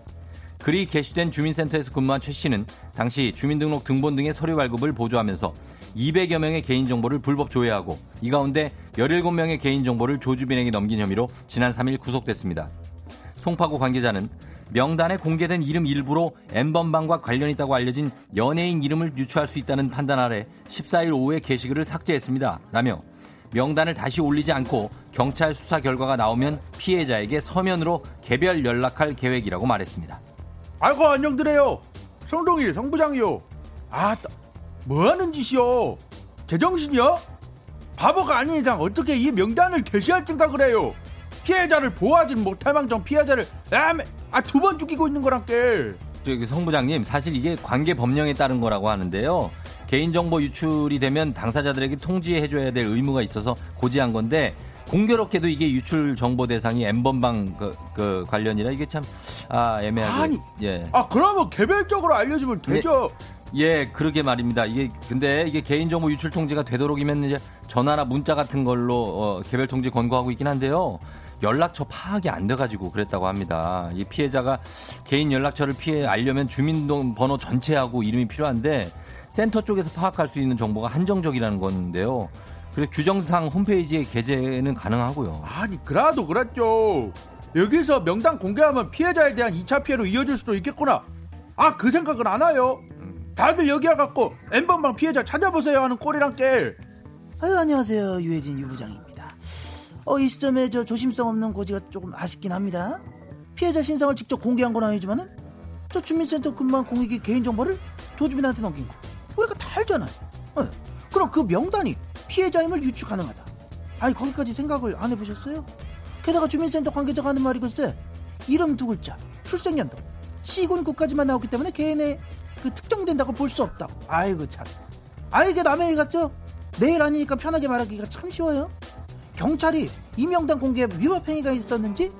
글이 게시된 주민센터에서 근무한 최 씨는 당시 주민등록 등본 등의 서류 발급을 보조하면서 200여 명의 개인정보를 불법 조회하고 이 가운데 17명의 개인정보를 조주빈에게 넘긴 혐의로 지난 3일 구속됐습니다. 송파구 관계자는 명단에 공개된 이름 일부로 N번방과 관련 있다고 알려진 연예인 이름을 유추할 수 있다는 판단 아래 14일 오후에 게시글을 삭제했습니다. 라며 명단을 다시 올리지 않고 경찰 수사 결과가 나오면 피해자에게 서면으로 개별 연락할 계획이라고 말했습니다. 아이고 안녕드려요. 성동일 성부장이요. 아 뭐하는 짓이요. 제정신이요? 바보가 아닌 이상 어떻게 이 명단을 게시할 생각을 해요. 피해자를 보호하진 못할 망정 피해자를 두 번 죽이고 있는 거란께. 성부장님 사실 이게 관계 법령에 따른 거라고 하는데요. 개인정보 유출이 되면 당사자들에게 통지해줘야 될 의무가 있어서 고지한 건데 공교롭게도 이게 유출 정보 대상이 M번방 그 관련이라 이게 참 애매하게. 아니, 예. 그러면 개별적으로 알려주면 되죠. 예, 그러게 말입니다. 근데 이게 개인정보 유출 통지가 되도록이면 이제 전화나 문자 같은 걸로 개별 통지 권고하고 있긴 한데요. 연락처 파악이 안 돼가지고 그랬다고 합니다. 이 피해자가 개인 연락처를 피해 알려면 주민번호 전체하고 이름이 필요한데 센터 쪽에서 파악할 수 있는 정보가 한정적이라는 건데요. 그래서 규정상 홈페이지에 게재는 가능하고요. 아니, 그래도 그랬죠. 여기서 명단 공개하면 피해자에 대한 2차 피해로 이어질 수도 있겠구나. 그 생각은 안 해요. 다들 여기 와갖고 N번방 피해자 찾아보세요 하는 꼴이란 게. 안녕하세요. 유혜진 유부장입니다. 이 시점에 저 조심성 없는 고지가 조금 아쉽긴 합니다. 피해자 신상을 직접 공개한 건 아니지만은 저 주민센터 근무한 공익이 개인정보를 조주민한테 넘긴 거 우리가 다 알잖아요. 그럼 그 명단이 피해자임을 유추 가능하다. 거기까지 생각을 안 해보셨어요? 게다가 주민센터 관계자가 하는 말이 글쎄 이름 두 글자, 출생연도, 시군구까지만 나왔기 때문에 개인의 특정된다고 볼 수 없다고. 참. 이게 남의 일 같죠? 내일 아니니까 편하게 말하기가 참 쉬워요. 경찰이 이 명단 공개에 위법행위가 있었는지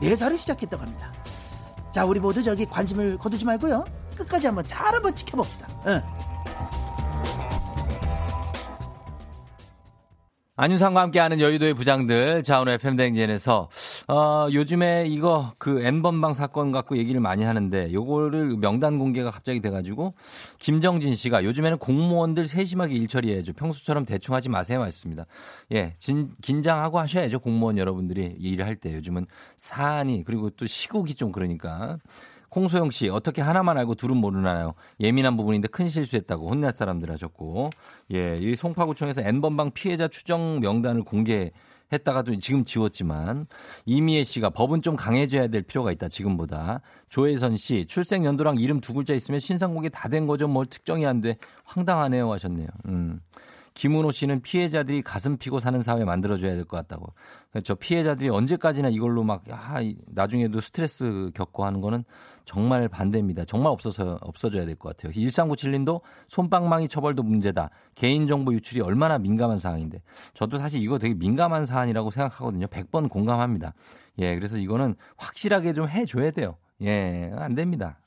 내사를 시작했다고 합니다. 자, 우리 모두 저기 관심을 거두지 말고요. 끝까지 한번 지켜봅시다. 안윤상과 함께하는 여의도의 부장들, 자오늘 FM대행진에서 요즘에 N번방 사건 갖고 얘기를 많이 하는데 요거를 명단 공개가 갑자기 돼가지고 김정진 씨가 요즘에는 공무원들 세심하게 일 처리해야죠. 평소처럼 대충 하지 마세요 하셨습니다. 예, 긴장하고 하셔야죠. 공무원 여러분들이 일할 때 요즘은 사안이 그리고 또 시국이 좀 그러니까. 홍소영 씨, 어떻게 하나만 알고 둘은 모르나요? 예민한 부분인데 큰 실수했다고 혼날 사람들 하셨고, 예, 이 송파구청에서 N번방 피해자 추정 명단을 공개했다가도 지금 지웠지만, 이미애 씨가 법은 좀 강해져야 될 필요가 있다, 지금보다. 조혜선 씨, 출생 연도랑 이름 두 글자 있으면 신상 공개 다 된 거죠. 뭘 특정이 안 돼. 황당하네요. 하셨네요. 김은호 씨는 피해자들이 가슴 피고 사는 사회 만들어줘야 될 것 같다고. 그렇죠. 피해자들이 언제까지나 이걸로 나중에도 스트레스 겪고 하는 거는 정말 반대입니다. 정말 없어져야 될 것 같아요. 1397님도 솜방망이 처벌도 문제다. 개인정보 유출이 얼마나 민감한 사안인데. 저도 사실 이거 되게 민감한 사안이라고 생각하거든요. 100번 공감합니다. 예, 그래서 이거는 확실하게 좀 해줘야 돼요. 예, 안 됩니다.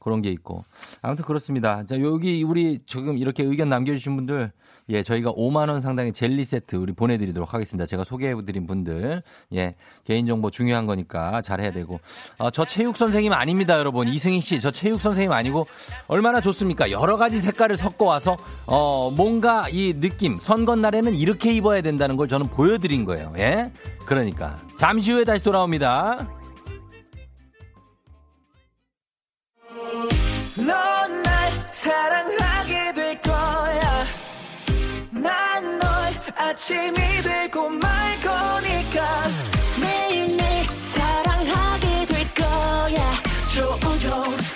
그런 게 있고. 아무튼 그렇습니다. 자, 여기 우리 지금 이렇게 의견 남겨주신 분들, 예, 저희가 5만 원 상당의 젤리 세트 우리 보내드리도록 하겠습니다. 제가 소개해드린 분들, 예, 개인정보 중요한 거니까 잘해야 되고. 저 체육 선생님 아닙니다, 여러분. 이승희 씨, 저 체육 선생님 아니고 얼마나 좋습니까? 여러 가지 색깔을 섞어와서, 뭔가 이 느낌, 선거날에는 이렇게 입어야 된다는 걸 저는 보여드린 거예요. 예? 그러니까. 잠시 후에 다시 돌아옵니다. 넌 날 사랑하게 될 거야. 난 널 아침이 되고 말 거니까. 매일매일 사랑하게 될 거야.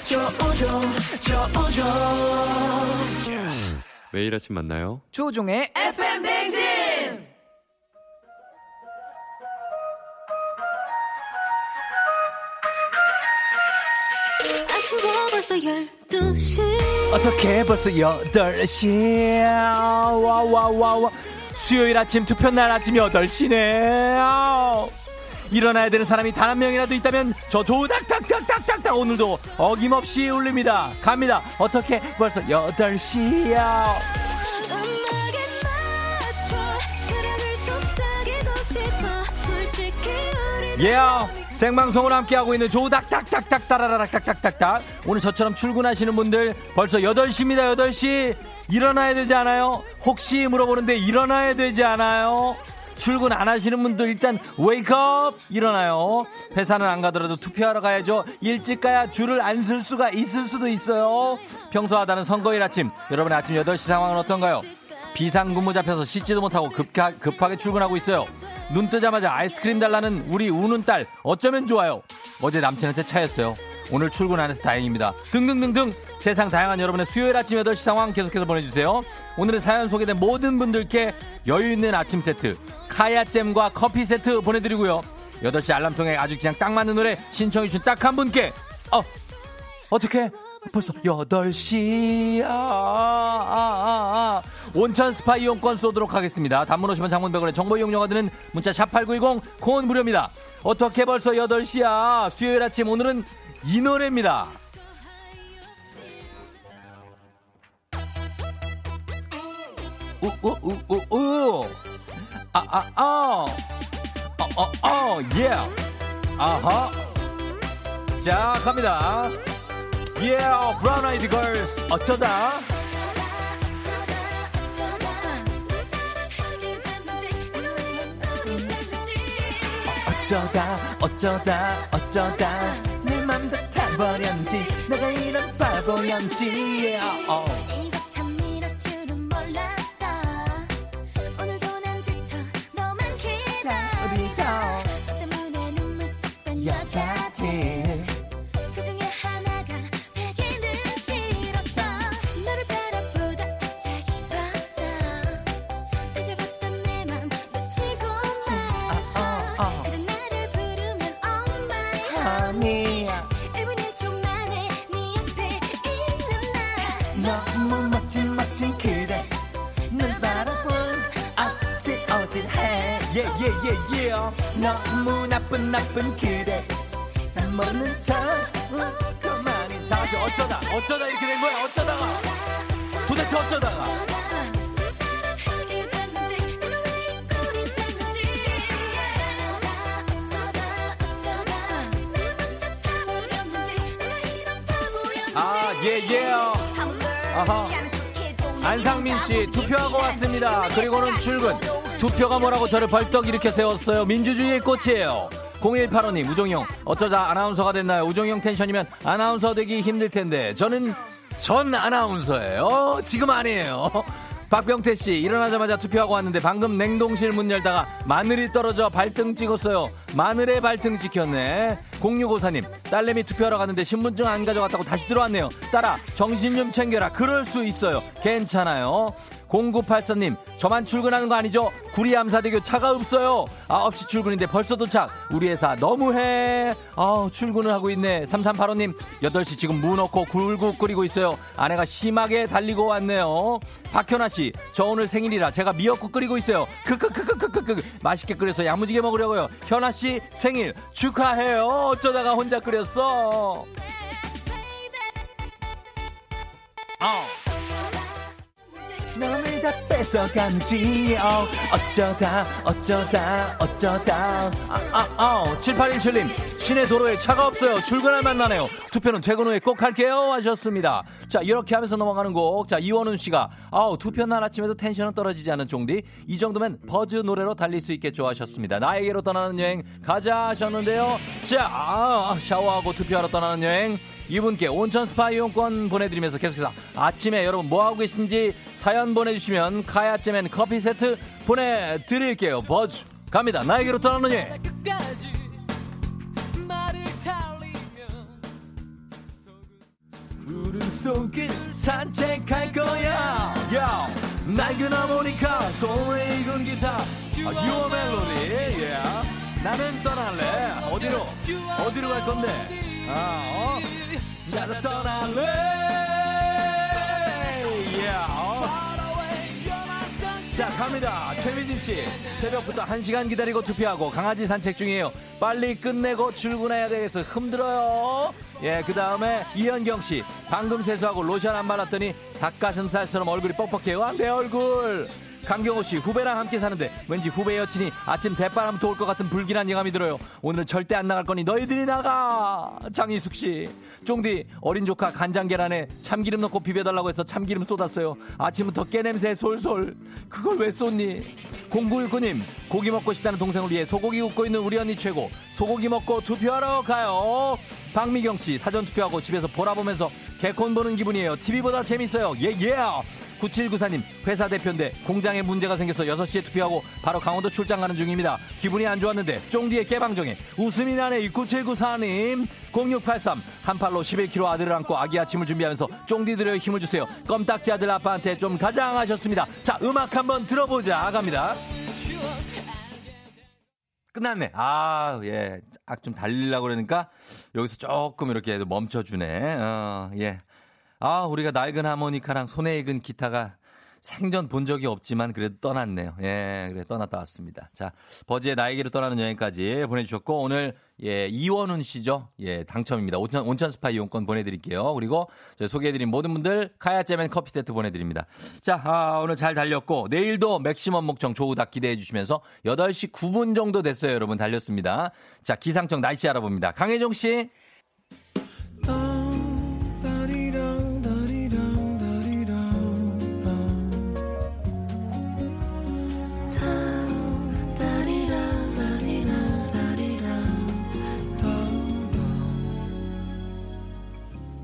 조우종. Yeah. 매일 아침 만나요. 조우종의 FM 댕진. 어떻게 벌써 8시? 와와와와. 수요일 아침 투표날 아침 8시네. 일어나야 되는 사람이 단 한 명이라도 있다면 저 조닥닥닥닥닥닥 오늘도 어김없이 울립니다. 갑니다. 어떻게 벌써 8시야. Yeah. 생방송으로 함께하고 있는 조닥닥닥닥닥닥닥닥닥. 오늘 저처럼 출근하시는 분들 벌써 8시입니다. 8시 일어나야 되지 않아요? 혹시 물어보는데 일어나야 되지 않아요? 출근 안 하시는 분들 일단 웨이크업 일어나요. 회사는 안 가더라도 투표하러 가야죠. 일찍 가야 줄을 안 쓸 수가 있을 수도 있어요. 평소와 다른 선거일 아침 여러분의 아침 8시 상황은 어떤가요? 비상근무 잡혀서 씻지도 못하고 급하게 출근하고 있어요. 눈 뜨자마자 아이스크림 달라는 우리 우는 딸 어쩌면 좋아요. 어제 남친한테 차였어요. 오늘 출근 안 해서 다행입니다. 등등등등 세상 다양한 여러분의 수요일 아침 8시 상황 계속해서 보내주세요. 오늘은 사연 소개된 모든 분들께 여유있는 아침 세트 카야잼과 커피 세트 보내드리고요. 8시 알람송에 아주 그냥 딱 맞는 노래 신청해주신 딱 한 분께 어떡해 벌써 8시야 온천 스파 이용권 쏘도록 하겠습니다. 단문 오시면 장문 100원에 정보 이용료가 드는 문자 샵8910 콩은 무료입니다. 어떻게 벌써 8시야 수요일 아침 오늘은 이 노래입니다. 우우우우우 아아아 어어어 예 아하 자 갑니다. 예 yeah, Brown Eyed Girls 어쩌다. 어쩌다 내 맘 다 타버렸지 내가 이런 바보였지 yeah, oh. 예예예예 너무 나쁜 그대 난 모르는 척 그만이 다시 어쩌다 이렇게 된 거야. 어쩌다가 도대체 어쩌다가 아 예예 안상민 씨 투표하고 왔습니다. 그리고는 출근 투표가 뭐라고 저를 벌떡 일으켜 세웠어요. 민주주의의 꽃이에요. 0185님 우종영 어쩌다 아나운서가 됐나요. 우종영 텐션이면 아나운서 되기 힘들텐데 저는 전 아나운서예요. 지금 아니에요. 박병태씨 일어나자마자 투표하고 왔는데 방금 냉동실 문 열다가 마늘이 떨어져 발등 찍었어요. 마늘에 발등 찍혔네. 0654님 딸내미 투표하러 갔는데 신분증 안 가져갔다고 다시 들어왔네요. 딸아 정신 좀 챙겨라. 그럴 수 있어요. 괜찮아요. 0984님 저만 출근하는 거 아니죠? 구리암사대교 차가 없어요. 9시 출근인데 벌써 도착. 우리 회사 너무해. 출근을 하고 있네. 3385님 8시 지금 무 넣고 굴고 끓이고 있어요. 아내가 심하게 달리고 왔네요. 박현아씨 저 오늘 생일이라 제가 미역국 끓이고 있어요. 크크크크크크 맛있게 끓여서 야무지게 먹으려고요. 현아씨 생일 축하해요. 어쩌다가 혼자 끓였어. 놈을 다 뺏어간지 어쩌다 7817님 시내 도로에 차가 없어요. 출근할 만 나네요. 투표는 퇴근 후에 꼭 할게요 하셨습니다. 자 이렇게 하면서 넘어가는 곡. 자 이원훈씨가 투표 날 아침에도 텐션은 떨어지지 않은 종디 이 정도면 버즈 노래로 달릴 수 있겠죠 하셨습니다. 나에게로 떠나는 여행 가자 하셨는데요. 자 샤워하고 투표하러 떠나는 여행 이분께 온천 스파 이용권 보내드리면서 계속해서 아침에 여러분 뭐하고 계신지 사연 보내주시면 카야잼 앤 커피 세트 보내드릴게요. 버즈 갑니다. 나에게로 떠나는 예. 구름 속길 산책할 거야 야 낡은 하모니카 손에 익은 기타 유어 멜로디 yeah. 나는 떠날래. 어디로 갈 건데 나도 떠날래. 자 갑니다. 최민진씨 새벽부터 1시간 기다리고 투표하고 강아지 산책 중이에요. 빨리 끝내고 출근해야 되겠어. 힘들어요. 예, 그 다음에 이현경씨 방금 세수하고 로션 안 발랐더니 닭가슴살처럼 얼굴이 뻑뻑해요. 안 돼 얼굴. 강경호씨 후배랑 함께 사는데 왠지 후배 여친이 아침 대바람 도울 것 같은 불길한 예감이 들어요. 오늘은 절대 안 나갈 거니 너희들이 나가. 장희숙씨 쫑디 어린 조카 간장 계란에 참기름 넣고 비벼달라고 해서 참기름 쏟았어요. 아침부터 깨냄새 솔솔. 그걸 왜 쏟니. 0969님 고기 먹고 싶다는 동생을 위해 소고기 굽고 있는 우리 언니 최고. 소고기 먹고 투표하러 가요. 박미경씨 사전 투표하고 집에서 보라 보면서 개콘 보는 기분이에요. TV보다 재밌어요. 예예 yeah, yeah. 9794님, 회사 대표인데 공장에 문제가 생겨서 6시에 투표하고 바로 강원도 출장 가는 중입니다. 기분이 안 좋았는데 쫑디의 깨방정에 웃음이 나네. 9794님. 0683, 한 팔로 11kg 아들을 안고 아기 아침을 준비하면서 쫑디들의 힘을 주세요. 껌딱지 아들 아빠한테 좀 가장하셨습니다. 자, 음악 한번 들어보자. 갑니다. 끝났네. 아, 예. 좀 달리려고 그러니까 여기서 조금 이렇게 멈춰주네. 예. 아, 우리가 낡은 하모니카랑 손에 익은 기타가 생전 본 적이 없지만 그래도 떠났네요. 예, 그래 떠났다 왔습니다. 자, 버지의 나에게로 떠나는 여행까지 보내주셨고, 오늘 예, 이원훈 씨죠. 예, 당첨입니다. 온천 스파 이용권 보내드릴게요. 그리고 저희 소개해드린 모든 분들 카야잼 & 커피 세트 보내드립니다. 자, 아, 오늘 잘 달렸고 내일도 맥시멈 목청 조우닥 기대해 주시면서 8시 9분 정도 됐어요. 여러분 달렸습니다. 자, 기상청 날씨 알아봅니다. 강혜종 씨.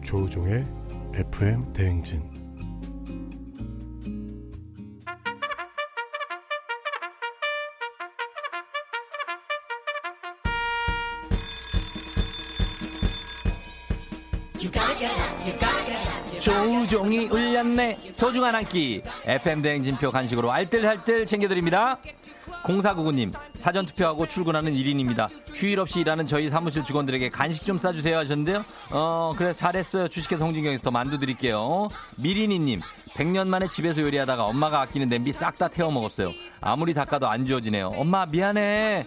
조우종의 FM 대행진. 조우종이 울렸네. 소중한 한 끼 FM 대행진표 간식으로 알뜰할뜰 챙겨드립니다. 0499님, 사전투표하고 출근하는 1인입니다. 휴일 없이 일하는 저희 사무실 직원들에게 간식 좀 싸주세요 하셨는데요. 그래, 잘했어요. 주식회사 홍진경에서 더 만두 드릴게요. 미리니님, 100년 만에 집에서 요리하다가 엄마가 아끼는 냄비 싹 다 태워 먹었어요. 아무리 닦아도 안 지워지네요. 엄마, 미안해.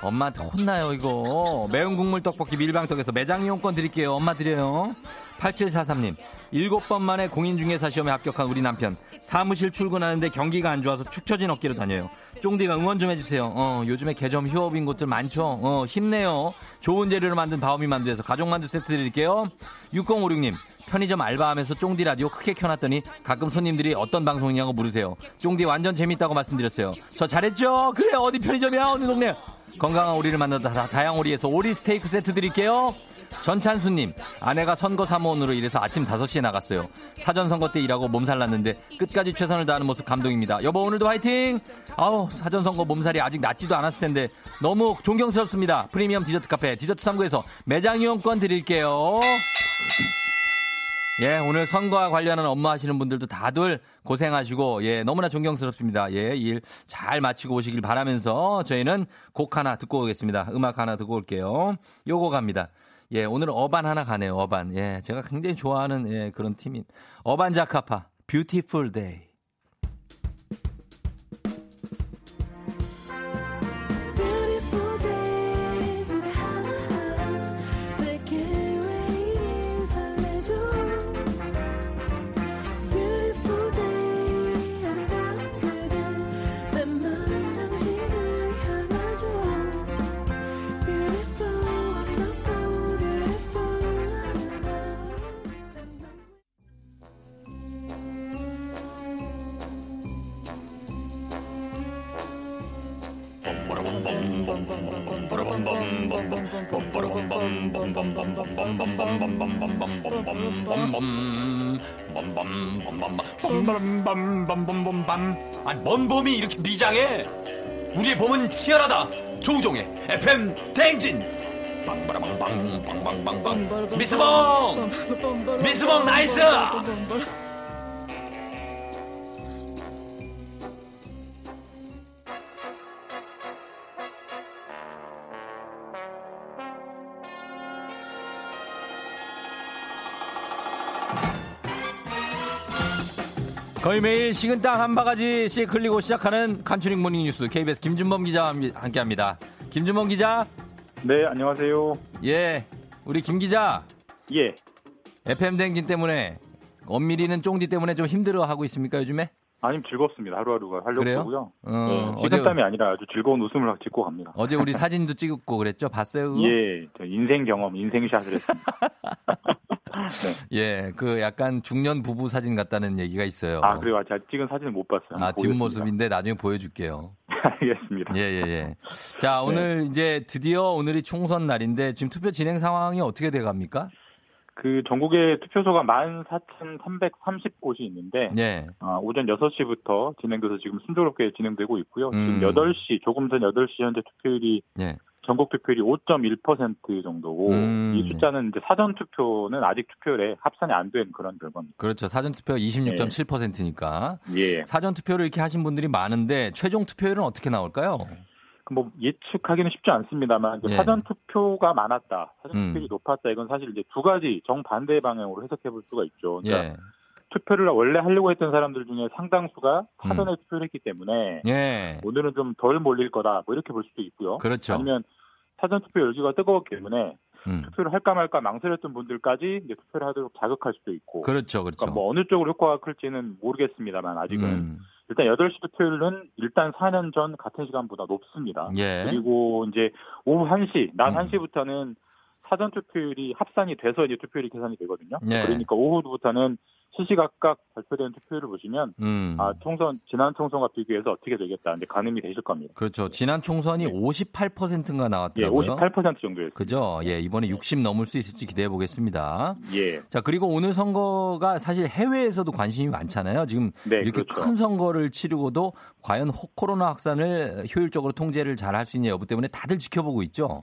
엄마한테 혼나요, 이거. 매운 국물 떡볶이 밀방떡에서 매장 이용권 드릴게요. 엄마 드려요. 8743님, 7번 만에 공인중개사 시험에 합격한 우리 남편. 사무실 출근하는데 경기가 안 좋아서 축 처진 어깨로 다녀요. 쫑디가 응원 좀 해주세요. 요즘에 개점 휴업인 곳들 많죠. 힘내요. 좋은 재료로 만든 바오미 만두에서 가족 만두 세트 드릴게요. 6056님, 편의점 알바하면서 쫑디 라디오 크게 켜놨더니 가끔 손님들이 어떤 방송이냐고 물으세요. 쫑디 완전 재밌다고 말씀드렸어요. 저 잘했죠? 그래, 어디 편의점이야? 어느 동네? 건강한 오리를 만나다 다양오리에서 오리 스테이크 세트 드릴게요. 전찬수님, 아내가 선거 사무원으로 일해서 아침 5시에 나갔어요. 사전선거 때 일하고 몸살 났는데 끝까지 최선을 다하는 모습 감동입니다. 여보, 오늘도 화이팅! 아우, 사전선거 몸살이 아직 낫지도 않았을 텐데 너무 존경스럽습니다. 프리미엄 디저트 카페 디저트 3구에서 매장 이용권 드릴게요. 예, 오늘 선거와 관련한 업무 하시는 분들도 다들 고생하시고, 예, 너무나 존경스럽습니다. 예, 일 잘 마치고 오시길 바라면서 저희는 곡 하나 듣고 오겠습니다. 음악 하나 듣고 올게요. 요거 갑니다. 예, 오늘 어반 하나 가네요. 어반. 예, 제가 굉장히 좋아하는 예, 그런 팀인 어반 자카파, 뷰티풀 데이. 아니, 뭔 봄이 이렇게 비장해? 우리의 봄은 치열하다. 조우종의 FM 대행진. 빵바라빵빵빵빵빵빵. 미스봉, 미스봉 나이스. 거의 매일 식은 땅 한 바가지씩 흘리고 시작하는 간추린 모닝뉴스, KBS 김준범 기자와 함께합니다. 김준범 기자. 네, 안녕하세요. 예, 우리 김 기자. 예. FM 댕진 때문에, 엄밀히는 쫑디 때문에 좀 힘들어하고 있습니까 요즘에? 아님, 즐겁습니다. 하루하루가 활력소고요. 식은 땀이 아니라 아주 즐거운 웃음을 짓고 갑니다. 어제 우리 사진도 찍었고 그랬죠? 봤어요? 예, 저 인생 경험, 인생샷을 했습니다. 네. 예, 그 약간 중년 부부 사진 같다는 얘기가 있어요. 아, 그래요? 제가 찍은 사진을 못 봤어요. 아, 뒷모습인데 나중에 보여줄게요. 알겠습니다. 예. 자, 오늘 네. 이제 드디어 오늘이 총선 날인데 지금 투표 진행 상황이 어떻게 돼갑니까? 그 전국에 투표소가 14,335곳이 있는데 네. 오전 6시부터 진행돼서 지금 순조롭게 진행되고 있고요. 지금 8시, 조금 전 8시 현재 투표율이 네. 전국 투표율이 5.1% 정도고 이 숫자는 이제 사전 투표는 아직 투표율에 합산이 안 된 그런 결과입니다. 그렇죠. 사전 투표 26.7%니까. 예. 사전 투표를 이렇게 하신 분들이 많은데 최종 투표율은 어떻게 나올까요? 뭐 예측하기는 쉽지 않습니다만 예. 사전 투표가 많았다, 사전 투표율이 높았다 이건 사실 이제 두 가지 정반대의 방향으로 해석해 볼 수가 있죠. 그러니까 예. 투표를 원래 하려고 했던 사람들 중에 상당수가 사전에 투표를 했기 때문에 예. 오늘은 좀 덜 몰릴 거다 뭐 이렇게 볼 수도 있고요. 그렇죠. 아니면 사전 투표 열기가 뜨거웠기 때문에 투표를 할까 말까 망설였던 분들까지 이제 투표를 하도록 자극할 수도 있고. 그렇죠, 그렇죠. 그러니까 뭐 어느 쪽으로 효과가 클지는 모르겠습니다만 아직은. 일단 8시 투표율은 일단 4년 전 같은 시간보다 높습니다. 예. 그리고 이제 오후 1시, 낮 1시부터는 사전 투표율이 합산이 돼서 이제 투표율이 계산이 되거든요. 예. 그러니까 오후부터는 시시각각 발표되는 투표율을 보시면 지난 총선과 비교해서 어떻게 되겠다 이제 가늠이 되실 겁니다. 그렇죠. 지난 총선이 네. 58%가 나왔더라고요. 예, 58% 정도였어요. 그죠. 예, 이번에 60 넘을 수 있을지 기대해 보겠습니다. 예. 자, 그리고 오늘 선거가 사실 해외에서도 관심이 많잖아요. 지금 네, 이렇게 그렇죠. 큰 선거를 치르고도 과연 코로나 확산을 효율적으로 통제를 잘 할 수 있냐 여부 때문에 다들 지켜보고 있죠.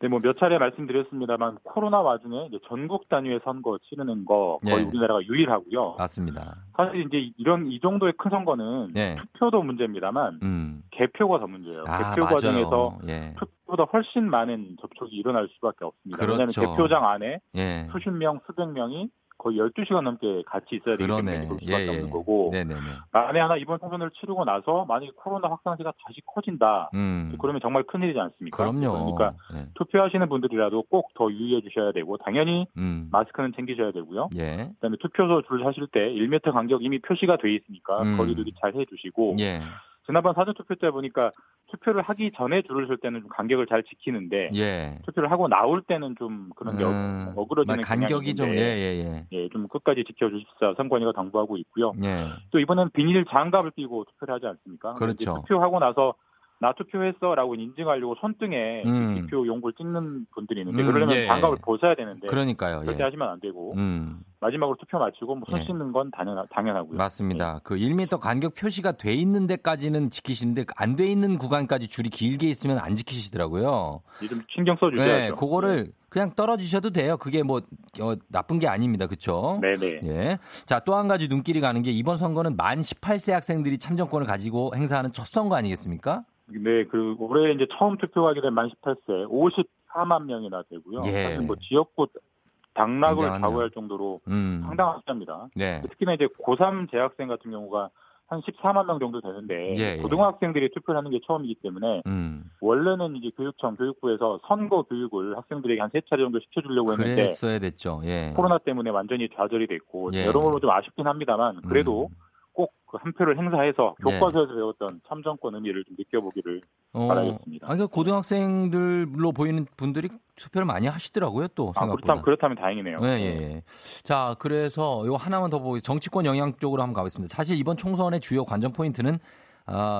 네, 뭐 몇 차례 말씀드렸습니다만 코로나 와중에 이제 전국 단위의 선거 치르는 거 거의 예. 우리나라가 유일하고요. 맞습니다. 사실 이제 이 정도의 큰 선거는 예. 투표도 문제입니다만 개표가 더 문제예요. 개표 맞아요. 과정에서 예. 투표보다 훨씬 많은 접촉이 일어날 수밖에 없습니다. 그렇죠. 왜냐하면 개표장 안에 예. 수십 명, 수백 명이 거의 12시간 넘게 같이 있어야 되기 때문에 그럴 수밖에 없는 거고 만에 하나 이번 총선을 치르고 나서 만약에 코로나 확산세가 다시 커진다. 그러면 정말 큰일이지 않습니까? 그럼요. 그러니까 예. 투표하시는 분들이라도 꼭 더 유의해 주셔야 되고 당연히 마스크는 챙기셔야 되고요. 예. 그다음에 투표소 줄 서실 때 1m 간격 이미 표시가 돼 있으니까 거리 두기 잘 해주시고 예. 지난번 사전투표 때 보니까 투표를 하기 전에 줄을 설 때는 좀 간격을 잘 지키는데 예. 투표를 하고 나올 때는 좀 그런 게 어그러지는 간격이 좀 좀 끝까지 지켜주십사 선관위가 당부하고 있고요. 예. 또 이번엔 비닐 장갑을 끼고 투표를 하지 않습니까? 그렇죠. 투표하고 나서 나 투표했어라고 인증하려고 손등에 득표 용구를 찍는 분들이 있는데 그러려면 예. 장갑을 벗어야 되는데 그러니까요. 절대 예. 하시면 안 되고 마지막으로 투표 마치고 뭐 손 예. 씻는 건 당연하고요. 맞습니다. 예. 그 1m 간격 표시가 돼 있는 데까지는 지키시는데 안 돼 있는 구간까지 줄이 길게 있으면 안 지키시더라고요. 좀 신경 써주셔야죠. 예, 그거를 그냥 떨어지셔도 돼요. 그게 뭐 나쁜 게 아닙니다. 그렇죠? 네네. 예. 자, 또 한 가지 눈길이 가는 게 이번 선거는 만 18세 학생들이 참정권을 가지고 행사하는 첫 선거 아니겠습니까? 네, 그 올해 이제 처음 투표하게 된 만 18세 54만 명이나 되고요. 예. 사실 뭐 지역구 당락을 좌우할 정도로 상당한 숫자입니다. 네. 특히나 이제 고3 재학생 같은 경우가 한 14만 명 정도 되는데 예, 예. 고등학생들이 투표를 하는 게 처음이기 때문에 원래는 이제 교육청 교육부에서 선거 교육을 학생들에게 한 3차례 정도 시켜주려고 했는데 그랬어야 됐죠. 예. 코로나 때문에 완전히 좌절이 됐고 예. 여러모로 좀 아쉽긴 합니다만 그래도 꼭 한 표를 행사해서 교과서에서 예. 배웠던 참정권 의미를 좀 느껴보기를 바라겠습니다. 그러니까 고등학생들로 보이는 분들이 투표를 많이 하시더라고요. 또 생각보다. 그렇다면 다행이네요. 네, 예. 자, 그래서 이거 하나만 더 보고 정치권 영향 쪽으로 한번 가보겠습니다. 사실 이번 총선의 주요 관전 포인트는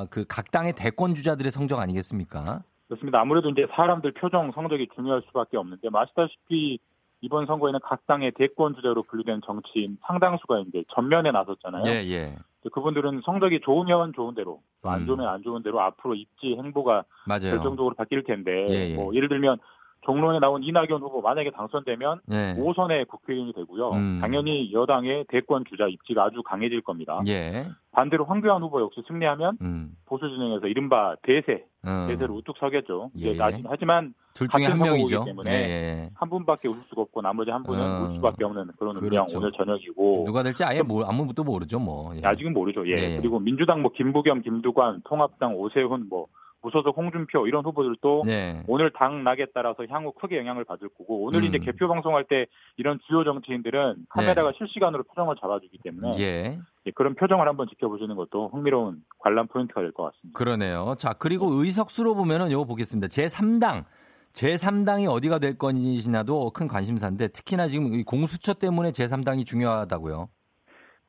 그 각 당의 대권 주자들의 성적 아니겠습니까? 그렇습니다. 아무래도 이제 사람들 표정, 성적이 중요할 수밖에 없는데 아시다시피 이번 선거에는 각 당의 대권 주자로 분류된 정치인 상당수가 이제 전면에 나섰잖아요. 예, 예. 그분들은 성적이 좋으면 좋은 대로, 안 좋으면 안 좋은 대로 앞으로 입지 행보가 맞아요. 결정적으로 바뀔 텐데, 예, 예. 뭐 예를 들면 종로에 나온 이낙연 후보 만약에 당선되면 예. 5선의 국회의원이 되고요. 당연히 여당의 대권 주자 입지가 아주 강해질 겁니다. 예. 반대로 황교안 후보 역시 승리하면 보수 진영에서 이른바 대세로 우뚝 서겠죠. 예. 예. 하지만 둘 중에 한 명이기 때문에 예. 한 분밖에 웃을 수가 없고 나머지 한 분은 울 수밖에 없는 그런 운명 오늘 저녁이고 누가 될지 아예 아무것도 모르죠. 뭐 예. 아직은 모르죠. 예. 예. 그리고 민주당 뭐 김부겸, 김두관, 통합당 오세훈 뭐 무소속 홍준표 이런 후보들도 네. 오늘 당락에 따라서 향후 크게 영향을 받을 거고 오늘 이제 개표 방송할 때 이런 주요 정치인들은 카메라가 네. 실시간으로 표정을 잡아주기 때문에 예. 예, 그런 표정을 한번 지켜보시는 것도 흥미로운 관람 포인트가 될 것 같습니다. 그러네요. 자 그리고 의석수로 보면은 이거 보겠습니다. 제3당이 어디가 될 건지나도 큰 관심사인데 특히나 지금 공수처 때문에 제3당이 중요하다고요.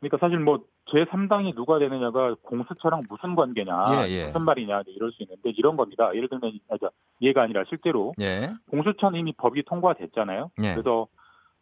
그러니까 사실 뭐 제3당이 누가 되느냐가 공수처랑 무슨 관계냐, 예, 예. 무슨 말이냐 이럴 수 있는데 이런 겁니다. 예를 들면 얘가 아니라 실제로 예. 공수처는 이미 법이 통과됐잖아요. 예. 그래서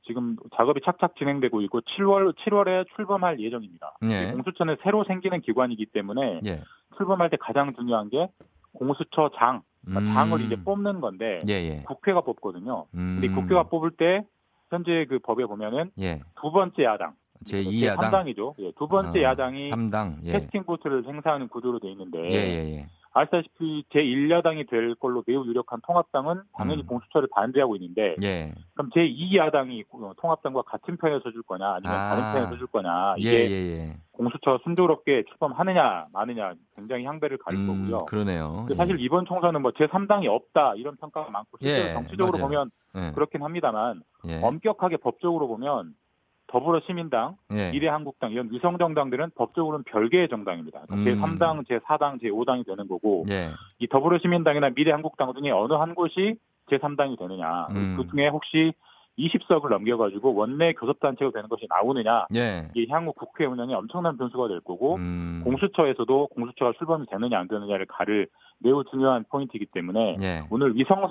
지금 작업이 착착 진행되고 있고 7월에 출범할 예정입니다. 예. 공수처는 새로 생기는 기관이기 때문에 예. 출범할 때 가장 중요한 게 공수처장, 장을 이제 뽑는 건데 예예. 국회가 뽑거든요. 근데 국회가 뽑을 때 현재 그 법에 보면은 예. 두 번째 야당, 제2야당, 3당이죠. 예, 두 번째 야당이 3당, 예. 캐스팅 보트를 행사하는 구조로 돼 있는데 예예예. 아시다시피 제1야당이 될 걸로 매우 유력한 통합당은 당연히 공수처를 반대하고 있는데 예. 그럼 제2야당이 통합당과 같은 편에 서줄 거냐 아니면 다른 편에 서줄 거냐 이게 예예예. 공수처가 순조롭게 출범하느냐 마느냐 굉장히 향배를 가릴 거고요. 그러네요. 사실 예. 이번 총선은 뭐 제3당이 없다 이런 평가가 많고 실제로 예. 정치적으로 맞아요. 보면 예. 그렇긴 합니다만 예. 엄격하게 법적으로 보면 더불어시민당, 예. 미래한국당 이런 위성정당들은 법적으로는 별개의 정당입니다. 제3당, 제4당, 제5당이 되는 거고 예. 이 더불어시민당이나 미래한국당 중에 어느 한 곳이 제3당이 되느냐. 그 중에 혹시 20석을 넘겨가지고 원내 교섭단체가 되는 것이 나오느냐. 예. 이 향후 국회 운영이 엄청난 변수가 될 거고 공수처에서도 공수처가 출범이 되느냐 안 되느냐를 가를 매우 중요한 포인트이기 때문에 예. 오늘 위성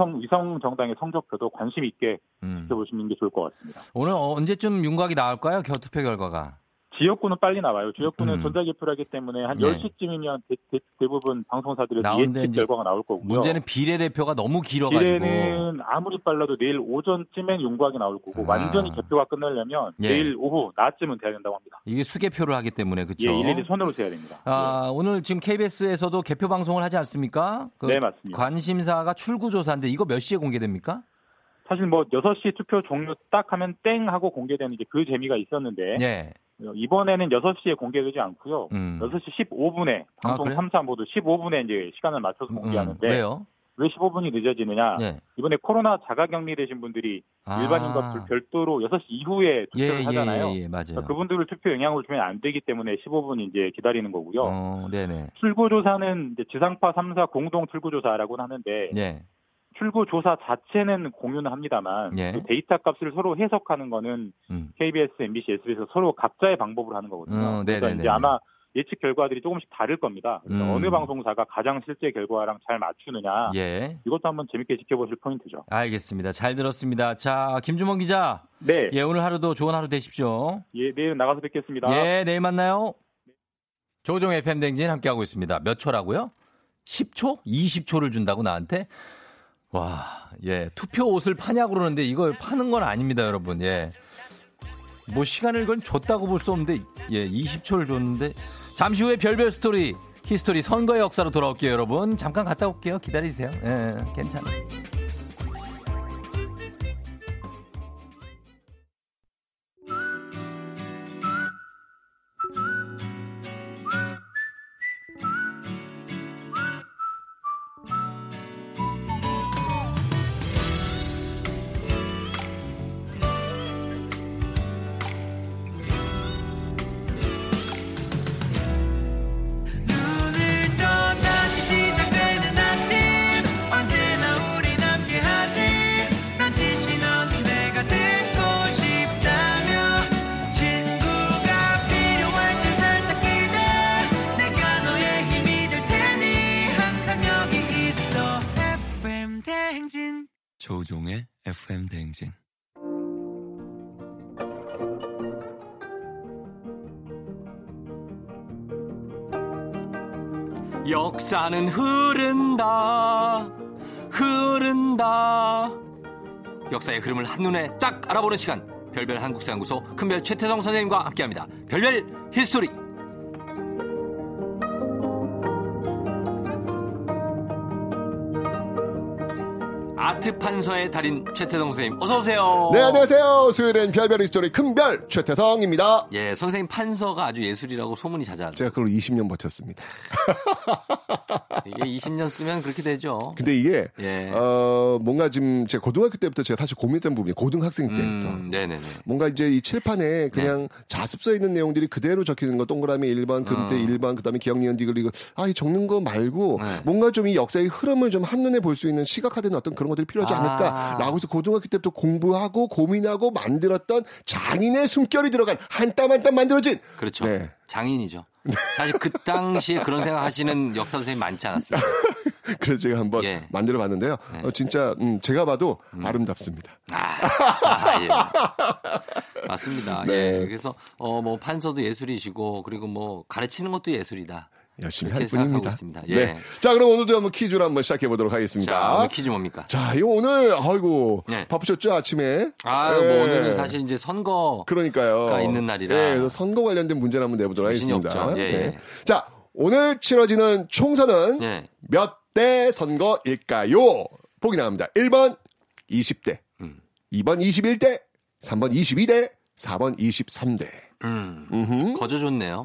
정당의 성적표도 관심 있게 지켜보시는 게 좋을 것 같습니다. 오늘 언제쯤 윤곽이 나올까요? 투표 결과가. 지역구는 빨리 나와요. 지역구는 전자개표를 하기 때문에 한 10시쯤이면 대부분 방송사들의 예측 결과가 나올 거고요. 문제는 비례대표가 너무 길어가지고. 비례는 아무리 빨라도 내일 오전쯤엔 윤곽이 나올 거고 완전히 개표가 끝나려면 예. 내일 오후 낮쯤은 돼야 된다고 합니다. 이게 수개표를 하기 때문에 그렇죠? 예, 일일이 손으로 재야 됩니다. 아, 예. 오늘 지금 KBS에서도 개표 방송을 하지 않습니까? 네, 맞습니다. 관심사가 출구조사인데 이거 몇 시에 공개됩니까? 사실 뭐 6시 투표 종료 딱 하면 땡 하고 공개되는 게 그 재미가 있었는데 예. 이번에는 6시에 공개되지 않고요. 6시 15분에 방송 3사 모두 15분에 이제 시간을 맞춰서 공개하는데 왜요? 왜 15분이 늦어지느냐? 네. 이번에 코로나 자가격리되신 분들이 일반인과 별도로 6시 이후에 투표를 하잖아요. 예, 맞아요. 그러니까 그분들을 투표 영향을 주면 안 되기 때문에 15분 이제 기다리는 거고요. 네네. 출구조사는 이제 지상파 3사 공동 출구조사라고 하는데 네. 출구조사 자체는 공유는 합니다만 예. 그 데이터 값을 서로 해석하는 거는 KBS, MBC, SBS에서 서로 각자의 방법으로 하는 거거든요. 그러니까 이제 아마 예측 결과들이 조금씩 다를 겁니다. 그러니까 어느 방송사가 가장 실제 결과랑 잘 맞추느냐 예. 이것도 한번 재밌게 지켜보실 포인트죠. 알겠습니다. 잘 들었습니다. 자, 김주원 기자. 네. 예, 오늘 하루도 좋은 하루 되십시오. 예, 내일 나가서 뵙겠습니다. 예, 내일 만나요. 네. 조우종 FM 댕진 함께하고 있습니다. 몇 초라고요? 10초? 20초를 준다고 나한테? 와, 예. 투표 옷을 파냐고 그러는데 이걸 파는 건 아닙니다, 여러분. 예. 뭐 시간을 건 줬다고 볼 수 없는데, 예. 20초를 줬는데. 잠시 후에 별별 스토리, 히스토리, 선거의 역사로 돌아올게요, 여러분. 잠깐 갔다 올게요. 기다리세요. 예, 괜찮아요. 조우종의 FM 대행진. 역사는 흐른다, 흐른다. 역사의 흐름을 한눈에 딱 알아보는 시간. 별별 한국사연구소 큰별 최태성 선생님과 함께합니다. 별별 히스토리. 아트 판서의 달인 최태성 선생님 어서 오세요. 네, 안녕하세요. 수요일엔 별별 히스토리 큰별 최태성입니다. 예, 선생님 판서가 아주 예술이라고 소문이 자자하죠. 제가 그걸 20년 버텼습니다. 이게 20년 쓰면 그렇게 되죠. 근데 이게 예. 뭔가 지금 제 고등학교 때부터 제가 사실 고민했던 부분이 고등학생 때부터 네네네. 뭔가 이제 이 칠판에 그냥 네. 자습서에 있는 내용들이 그대로 적히는 거 동그라미 1번, 금태 1번, 그다음에 기억니은 디귿 아, 이 적는 거 말고 네. 뭔가 좀 이 역사의 흐름을 좀 한눈에 볼 수 있는 시각화된 어떤 그런 것들이 필요하지 않을까라고 해서 고등학교 때부터 공부하고 고민하고 만들었던 장인의 숨결이 들어간 한 땀 한 땀 만들어진 그렇죠. 네. 장인이죠. 사실 그 당시에 그런 생각하시는 역사 선생님 많지 않았습니다. 그래서 제가 한번 예. 만들어 봤는데요. 예. 진짜 제가 봐도 아름답습니다. 예. 맞습니다. 네. 예. 그래서 뭐 판서도 예술이시고 그리고 뭐 가르치는 것도 예술이다. 열심히 할 뿐입니다. 예. 네. 자, 그럼 오늘도 한번 퀴즈를 한번 시작해 보도록 하겠습니다. 자, 오늘 퀴즈 뭡니까? 자, 이거 오늘 아이고 네. 바쁘셨죠 아침에? 아, 예. 뭐 오늘은 사실 이제 선거가 그러니까요. 있는 날이라. 네, 예, 그래서 선거 관련된 문제를 한번 내보도록 하겠습니다. 예. 네. 자, 오늘 치러지는 총선은 예. 몇 대 선거일까요? 보기 나갑니다. 1번 20대, 2번 21대, 3번 22대, 4번 23대. 거저 좋네요.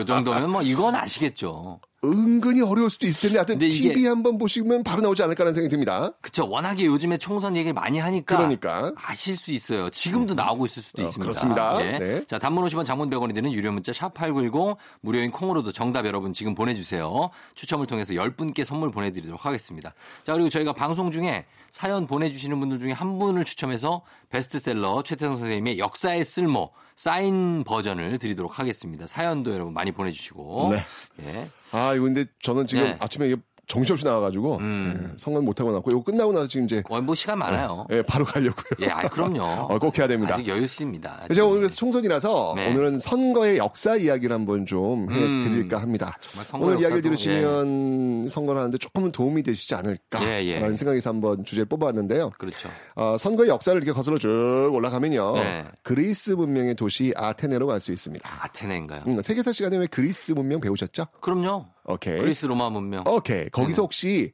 이 정도면 뭐 이건 아시겠죠. 은근히 어려울 수도 있을 텐데 하여튼 TV 한번 보시면 바로 나오지 않을까라는 생각이 듭니다. 그렇죠. 워낙에 요즘에 총선 얘기를 많이 하니까 그러니까. 아실 수 있어요. 지금도 나오고 있을 수도 있습니다. 그렇습니다. 네. 네. 자, 단문 50원 장문 100원이 되는 유료 문자 샵8910 무료인 콩으로도 정답 여러분 지금 보내주세요. 추첨을 통해서 10분께 선물 보내드리도록 하겠습니다. 자, 그리고 저희가 방송 중에 사연 보내주시는 분들 중에 한 분을 추첨해서 베스트셀러 최태성 선생님의 역사의 쓸모 사인 버전을 드리도록 하겠습니다. 사연도 여러분 많이 보내주시고. 네. 예. 아, 이거 근데 저는 지금 네. 아침에 정신없이 나와가지고 예, 성공 못하고 나왔고 이거 끝나고 나서 지금 이제. 뭐 시간 많아요. 예, 바로 가려고요. 예, 그럼요. 꼭 해야 됩니다. 아직 여유 있습니다. 제가 오늘 그래서 총선이라서 네. 오늘은 선거의 역사 이야기를 한번 좀 해드릴까 합니다. 정말 선거 오늘 이야기를 들으시면 예. 선거를 하는데 조금은 도움이 되시지 않을까라는 예. 생각에서 한번 주제를 뽑아왔는데요. 그렇죠. 선거의 역사를 이렇게 거슬러 쭉 올라가면요. 네. 그리스 문명의 도시 아테네로 갈 수 있습니다. 아테네인가요? 세계사 시간에 왜 그리스 문명 배우셨죠? 그럼요. 오케이. 그리스 로마 문명. 오케이. 거기서 혹시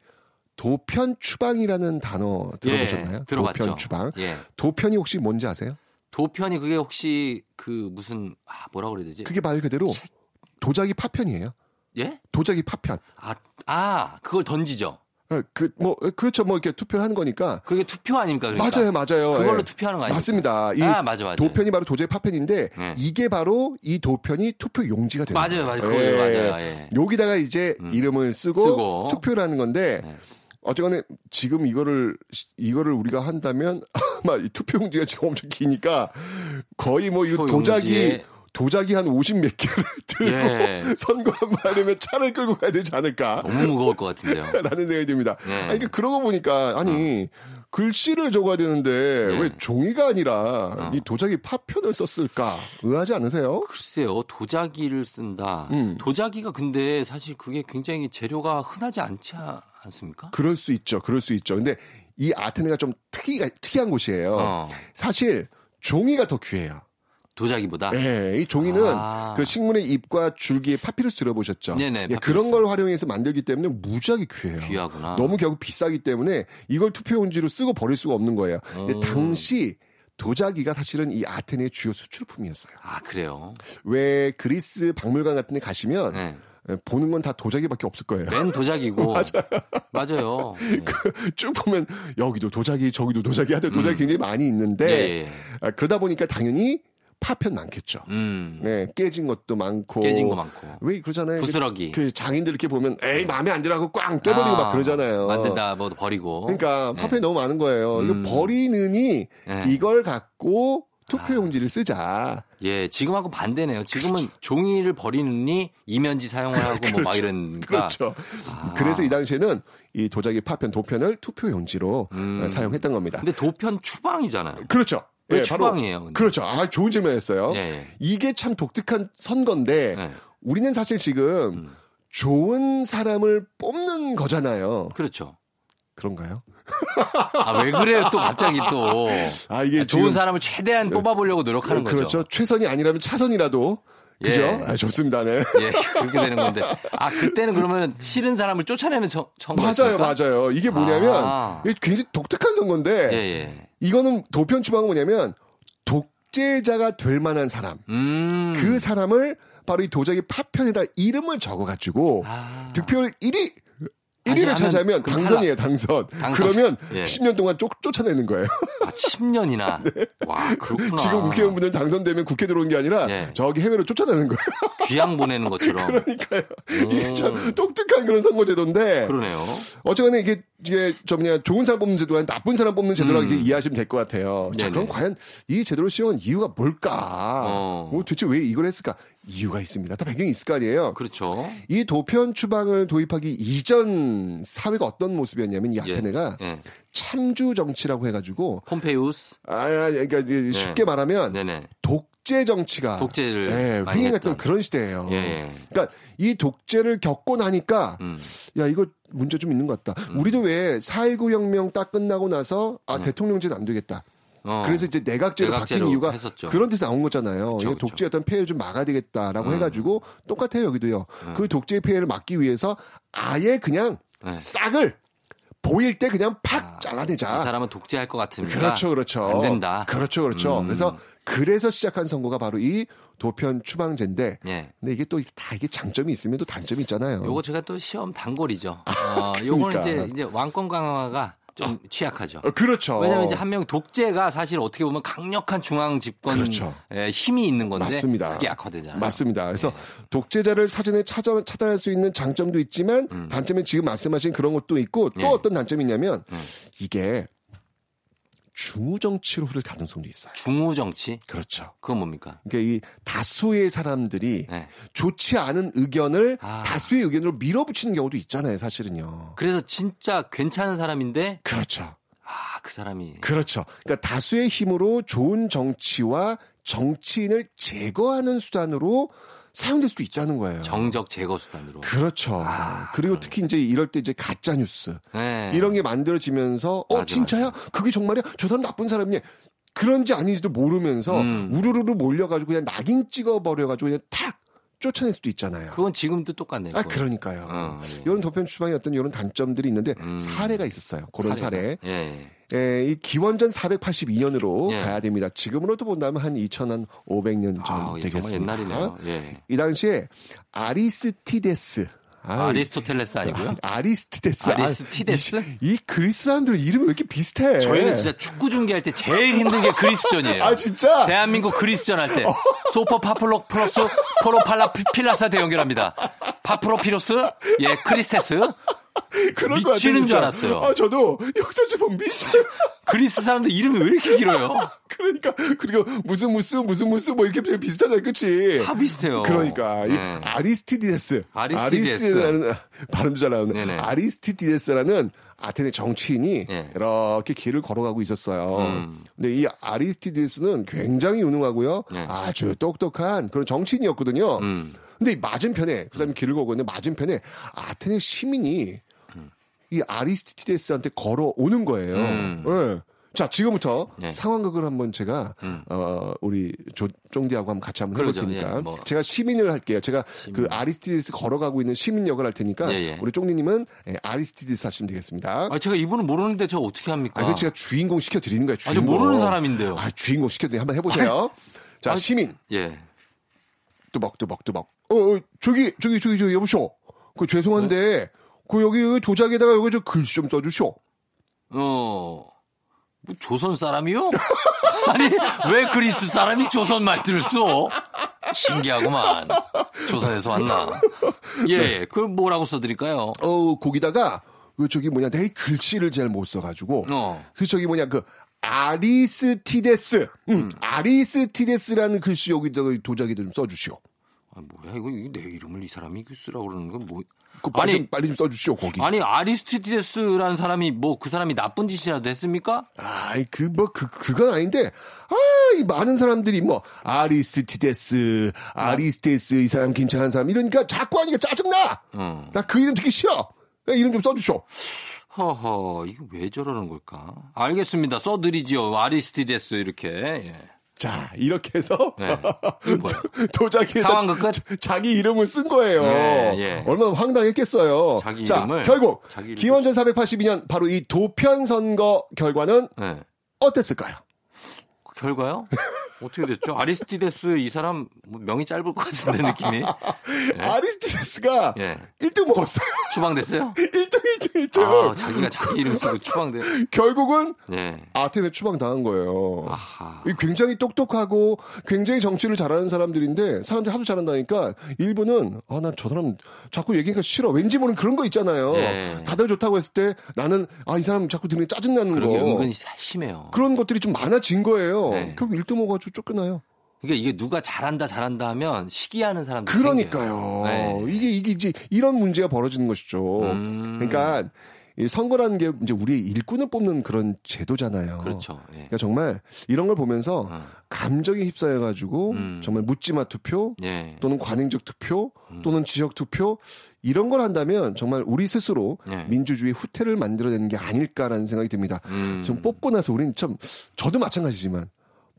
도편 추방이라는 단어 들어보셨나요? 예, 들어봤죠. 도편 추방. 예. 도편이 혹시 뭔지 아세요? 도편이 그게 혹시 그 무슨 뭐라 그래야 되지? 그게 말 그대로 도자기 파편이에요. 예? 도자기 파편. 그걸 던지죠. 그렇죠. 뭐 이렇게 투표를 하는 거니까. 그게 투표 아닙니까? 그러니까. 맞아요. 그걸로 예. 투표하는 거 아니에요? 맞습니다. 이 맞아. 도편이 바로 도자기 파편인데 이게 바로 이 도편이 투표 용지가 되는 거예요. 맞아요. 예. 여기다가 이제 이름을 쓰고 투표를 하는 건데 예. 어쨌거나 지금 이거를 우리가 한다면 아마 이 투표 용지가 지금 엄청 기니까 거의 뭐 이 도자기 한 50몇 개를 들고 예. 선거 한번 하려면 차를 끌고 가야 되지 않을까. 너무 무거울 것 같은데요. 라는 생각이 듭니다. 예. 아니, 그러니까 그러고 보니까 글씨를 적어야 되는데 예. 왜 종이가 아니라 이 도자기 파편을 썼을까 의아하지 않으세요? 글쎄요. 도자기를 쓴다. 도자기가 근데 사실 그게 굉장히 재료가 흔하지 않지 않습니까? 그럴 수 있죠. 근데 이 아테네가 좀 특이한 곳이에요. 사실 종이가 더 귀해요. 도자기보다? 네. 이 종이는 그 식물의 잎과 줄기의 파피루스 들어보셨죠? 네네. 예, 그런 걸 활용해서 만들기 때문에 무지하게 귀해요. 귀하구나. 너무 결국 비싸기 때문에 이걸 투표용지로 쓰고 버릴 수가 없는 거예요. 근데 당시 도자기가 사실은 이 아테네의 주요 수출품이었어요. 그래요? 왜 그리스 박물관 같은 데 가시면 네. 보는 건 다 도자기밖에 없을 거예요. 맨 도자기고. 맞아요. 쭉 보면 여기도 도자기, 저기도 도자기 하여튼 도자기 굉장히 많이 있는데 예, 예. 그러다 보니까 당연히 파편 많겠죠. 네, 깨진 것도 많고. 왜 그러잖아요. 부스러기. 그 장인들 이렇게 보면 에이 마음에 안 들어하고 꽝 떼버리고 막 그러잖아요. 만든다 뭐 버리고. 그러니까 파편이 너무 많은 거예요. 이거 버리느니 이걸 갖고 투표용지를 쓰자. 예, 지금하고 반대네요. 지금은 그렇죠. 종이를 버리느니 이면지 사용을 하고 그렇죠. 뭐 막 이러니까. 그렇죠. 그래서 이 당시에는 이 도자기 파편 도편을 투표용지로 사용했던 겁니다. 근데 도편 추방이잖아요. 그렇죠. 네, 추방이에요. 바로, 그렇죠. 좋은 질문이었어요. 예. 이게 참 독특한 선거인데 예. 우리는 사실 지금 좋은 사람을 뽑는 거잖아요. 그렇죠. 그런가요? 왜 그래요? 또 갑자기 또 이게 좋은 사람을 최대한 뽑아보려고 노력하는 거죠. 그렇죠. 최선이 아니라면 차선이라도. 그죠? 예. 좋습니다. 네. 예, 그렇게 되는 건데. 그때는 그러면 싫은 사람을 쫓아내는 정도였습니까? 맞아요. 이게 뭐냐면 이게 굉장히 독특한 선거인데 예. 이거는 도편 추방은 뭐냐면 독재자가 될 만한 사람. 그 사람을 바로 이 도자기 파편에다 이름을 적어가지고 득표율 1위를 차지하면 당선이에요. 당선. 그러면 10년 동안 쫓아내는 거예요. 10년이나. 네. 와, 그렇구나. 지금 국회의원분들 당선되면 국회 들어오는 게 아니라 저기 해외로 쫓아내는 거예요. 귀양 보내는 것처럼. 그러니까요. 이게 참 독특한 그런 선거제도인데. 그러네요. 어쨌거나 이게 이게 좀 그냥 좋은 사람 뽑는 제도와 나쁜 사람 뽑는 제도라고 이해하시면 될 것 같아요. 자, 그럼 과연 이 제도를 시행한 이유가 뭘까? 뭐 도대체 왜 이걸 했을까? 이유가 있습니다. 다 배경이 있을 거 아니에요. 그렇죠. 이 도편 추방을 도입하기 이전 사회가 어떤 모습이었냐면 이 아테네가 참주 정치라고 해가지고 폼페이우스. 그러니까 쉽게 말하면 독재 정치가 독재를 흥행했던 그런 시대예요. 그러니까 이 독재를 겪고 나니까 야 이거 문제 좀 있는 것 같다. 우리도 왜 4.19 혁명 딱 끝나고 나서 아 대통령제는 안 되겠다. 그래서 이제 내각제로 바뀐 이유가 했었죠. 그런 데서 나온 거잖아요. 그쵸, 그쵸. 독재였던 피해를 좀 막아야 되겠다라고 해가지고 똑같아요 여기도요. 그 독재의 피해를 막기 위해서 아예 그냥 싹을 보일 때 그냥 팍 잘라내자. 그 사람은 독재할 것 같으니까. 그렇죠, 그렇죠. 안 된다. 그렇죠, 그렇죠. 그래서 시작한 선거가 바로 이 도편 추방제인데. 예. 근데 이게 또 다 이게 장점이 있으면 또 단점이 있잖아요. 요거 제가 또 시험 단골이죠. 요거는 이제 왕권 강화가 좀 취약하죠. 그렇죠. 왜냐하면 이제 한 명 독재가 사실 어떻게 보면 강력한 중앙 집권 힘이 있는 건데 맞습니다. 그게 약화되잖아요. 맞습니다. 그래서 독재자를 사전에 차단할 수 있는 장점도 있지만 단점은 지금 말씀하신 그런 것도 있고 또 어떤 단점이 있냐면 이게 중우정치로 흐를 가능성도 있어요. 중우정치? 그렇죠. 그건 뭡니까? 그러니까 이 다수의 사람들이 좋지 않은 의견을 다수의 의견으로 밀어붙이는 경우도 있잖아요, 사실은요. 그래서 진짜 괜찮은 사람인데? 그렇죠. 그 사람이. 그렇죠. 그러니까 다수의 힘으로 좋은 정치와 정치인을 제거하는 수단으로 사용될 수도 있다는 거예요. 정적 제거 수단으로. 그렇죠. 그리고 특히 이제 이럴 때 이제 가짜 뉴스 이런 게 만들어지면서 맞아, 진짜야? 맞아. 그게 정말이야? 저 사람 나쁜 사람이냐? 그런지 아닌지도 모르면서 우르르 몰려가지고 그냥 낙인 찍어버려가지고 그냥 탁 쫓아낼 수도 있잖아요. 그건 지금도 똑같네요. 그러니까요. 이런 도편 추방의 어떤 이런 단점들이 있는데 사례가 있었어요. 그런 사례. 이 기원전 482년으로 가야 됩니다. 지금으로도 본다면 한 2,500년 전 되겠습니다. 정말 옛날이네요. 이 당시에 아리스티데스. 아리스토텔레스 아니고요? 아리스티데스? 이 그리스 사람들 이름이 왜 이렇게 비슷해? 저희는 진짜 축구 중계할 때 제일 힘든 게 그리스전이에요. 진짜? 대한민국 그리스전 할 때. 소퍼 파플록 플러스 포로팔라 필라사 대연결합니다. 파프로피로스, 크리스테스. 그런 미치는 줄 알았어요. 저도 역사책 보면 미치죠. 그리스 사람들 이름이 왜 이렇게 길어요? 그러니까 그리고 무슨 무스 뭐 이렇게 비슷하잖아요, 그렇지? 다 비슷해요. 그러니까 이 아리스티데스라는 발음 잘 나오네. 아리스티데스라는 아테네 정치인이 이렇게 길을 걸어가고 있었어요. 근데 이 아리스티데스는 굉장히 유능하고요, 아주 똑똑한 그런 정치인이었거든요. 근데 맞은편에 그 사람이 길을 걸고 있는데 맞은편에 아테네 시민이 이 아리스티데스한테 걸어오는 거예요. 자, 지금부터 상황극을 한번 제가 우리 쫑디하고 한번 같이 한번 해볼 테니까 제가 시민을 할게요. 제가 시민. 그 아리스티데스 걸어가고 있는 시민 역을 할 테니까 우리 쫑디님은 아리스티데스 하시면 되겠습니다. 제가 이분은 모르는데 제가 어떻게 합니까? 그 제가 주인공 시켜드리는 거예요. 주인공. 저 모르는 사람인데요. 주인공 시켜드리는 한번 해보세요. 자, 시민. 뚜벅뚜벅. 저기 여보쇼. 그 죄송한데 그 여기 도자기에다가 여기 저 글씨 좀 써주쇼. 뭐 조선 사람이요? 아니 왜 그리스 사람이 조선 말투를 써? 신기하구만. 조선에서 왔나? 그걸 뭐라고 써드릴까요? 거기다가 그 저기 뭐냐 내 글씨를 잘 못 써가지고 그 저기 뭐냐 그 아리스티데스. 아리스티데스라는 글씨 여기다가 도자기도 좀 써주시오. 뭐야 이거 내 이름을 이 사람이 쓰라고 그러는 건 뭐? 빨리 좀 써주시오 거기. 아니 아리스티데스라는 사람이 뭐 그 사람이 나쁜 짓이라도 했습니까? 그건 아닌데 이 많은 사람들이 뭐 아리스티데스 이 사람 괜찮은 사람 이러니까 자꾸 하니까 짜증나. 나 그 이름 듣기 싫어. 이름 좀 써주시오. 허허 이거 왜 저러는 걸까? 알겠습니다. 써드리지요. 아리스티데스 이렇게. 자 이렇게 해서 도자기에다 자기 이름을 쓴 거예요. 얼마나 황당했겠어요. 결국 기원전 482년 바로 이 도편 선거 결과는 어땠을까요? 결과요? 어떻게 됐죠? 아리스티데스 이 사람 명이 짧을 것 같은데 느낌이. 네. 아리스티데스가 네. 1등 먹었어요. 추방됐어요? 1등. 아, 자기가 자기 이름 쓰고 추방돼. 결국은 네. 아테네 추방당한 거예요. 아하. 굉장히 똑똑하고 굉장히 정치를 잘하는 사람들인데 사람들이 하도 잘한다니까 일부는 아, 나 저 사람 자꾸 얘기하니까 싫어. 왠지 모르는 그런 거 있잖아요. 네. 다들 좋다고 했을 때 나는 아, 이 사람 자꾸 들으면 짜증나는 거. 은근히 심해요. 그런 것들이 좀 많아진 거예요. 네. 결국 1등 먹어가지고 쫓겨나요. 그러니까 이게 누가 잘한다 하면 시기하는 사람들. 그러니까요. 네. 이게 이제 이런 문제가 벌어지는 것이죠. 그러니까 이 선거라는 게 이제 우리 일꾼을 뽑는 그런 제도잖아요. 그렇죠. 예. 그러니까 정말 이런 걸 보면서 감정에 휩싸여가지고 정말 묻지마 투표 예. 또는 관행적 투표 또는 지역 투표 이런 걸 한다면 정말 우리 스스로 예. 민주주의 후퇴를 만들어내는 게 아닐까라는 생각이 듭니다. 지금 뽑고 나서 우리는 참 저도 마찬가지지만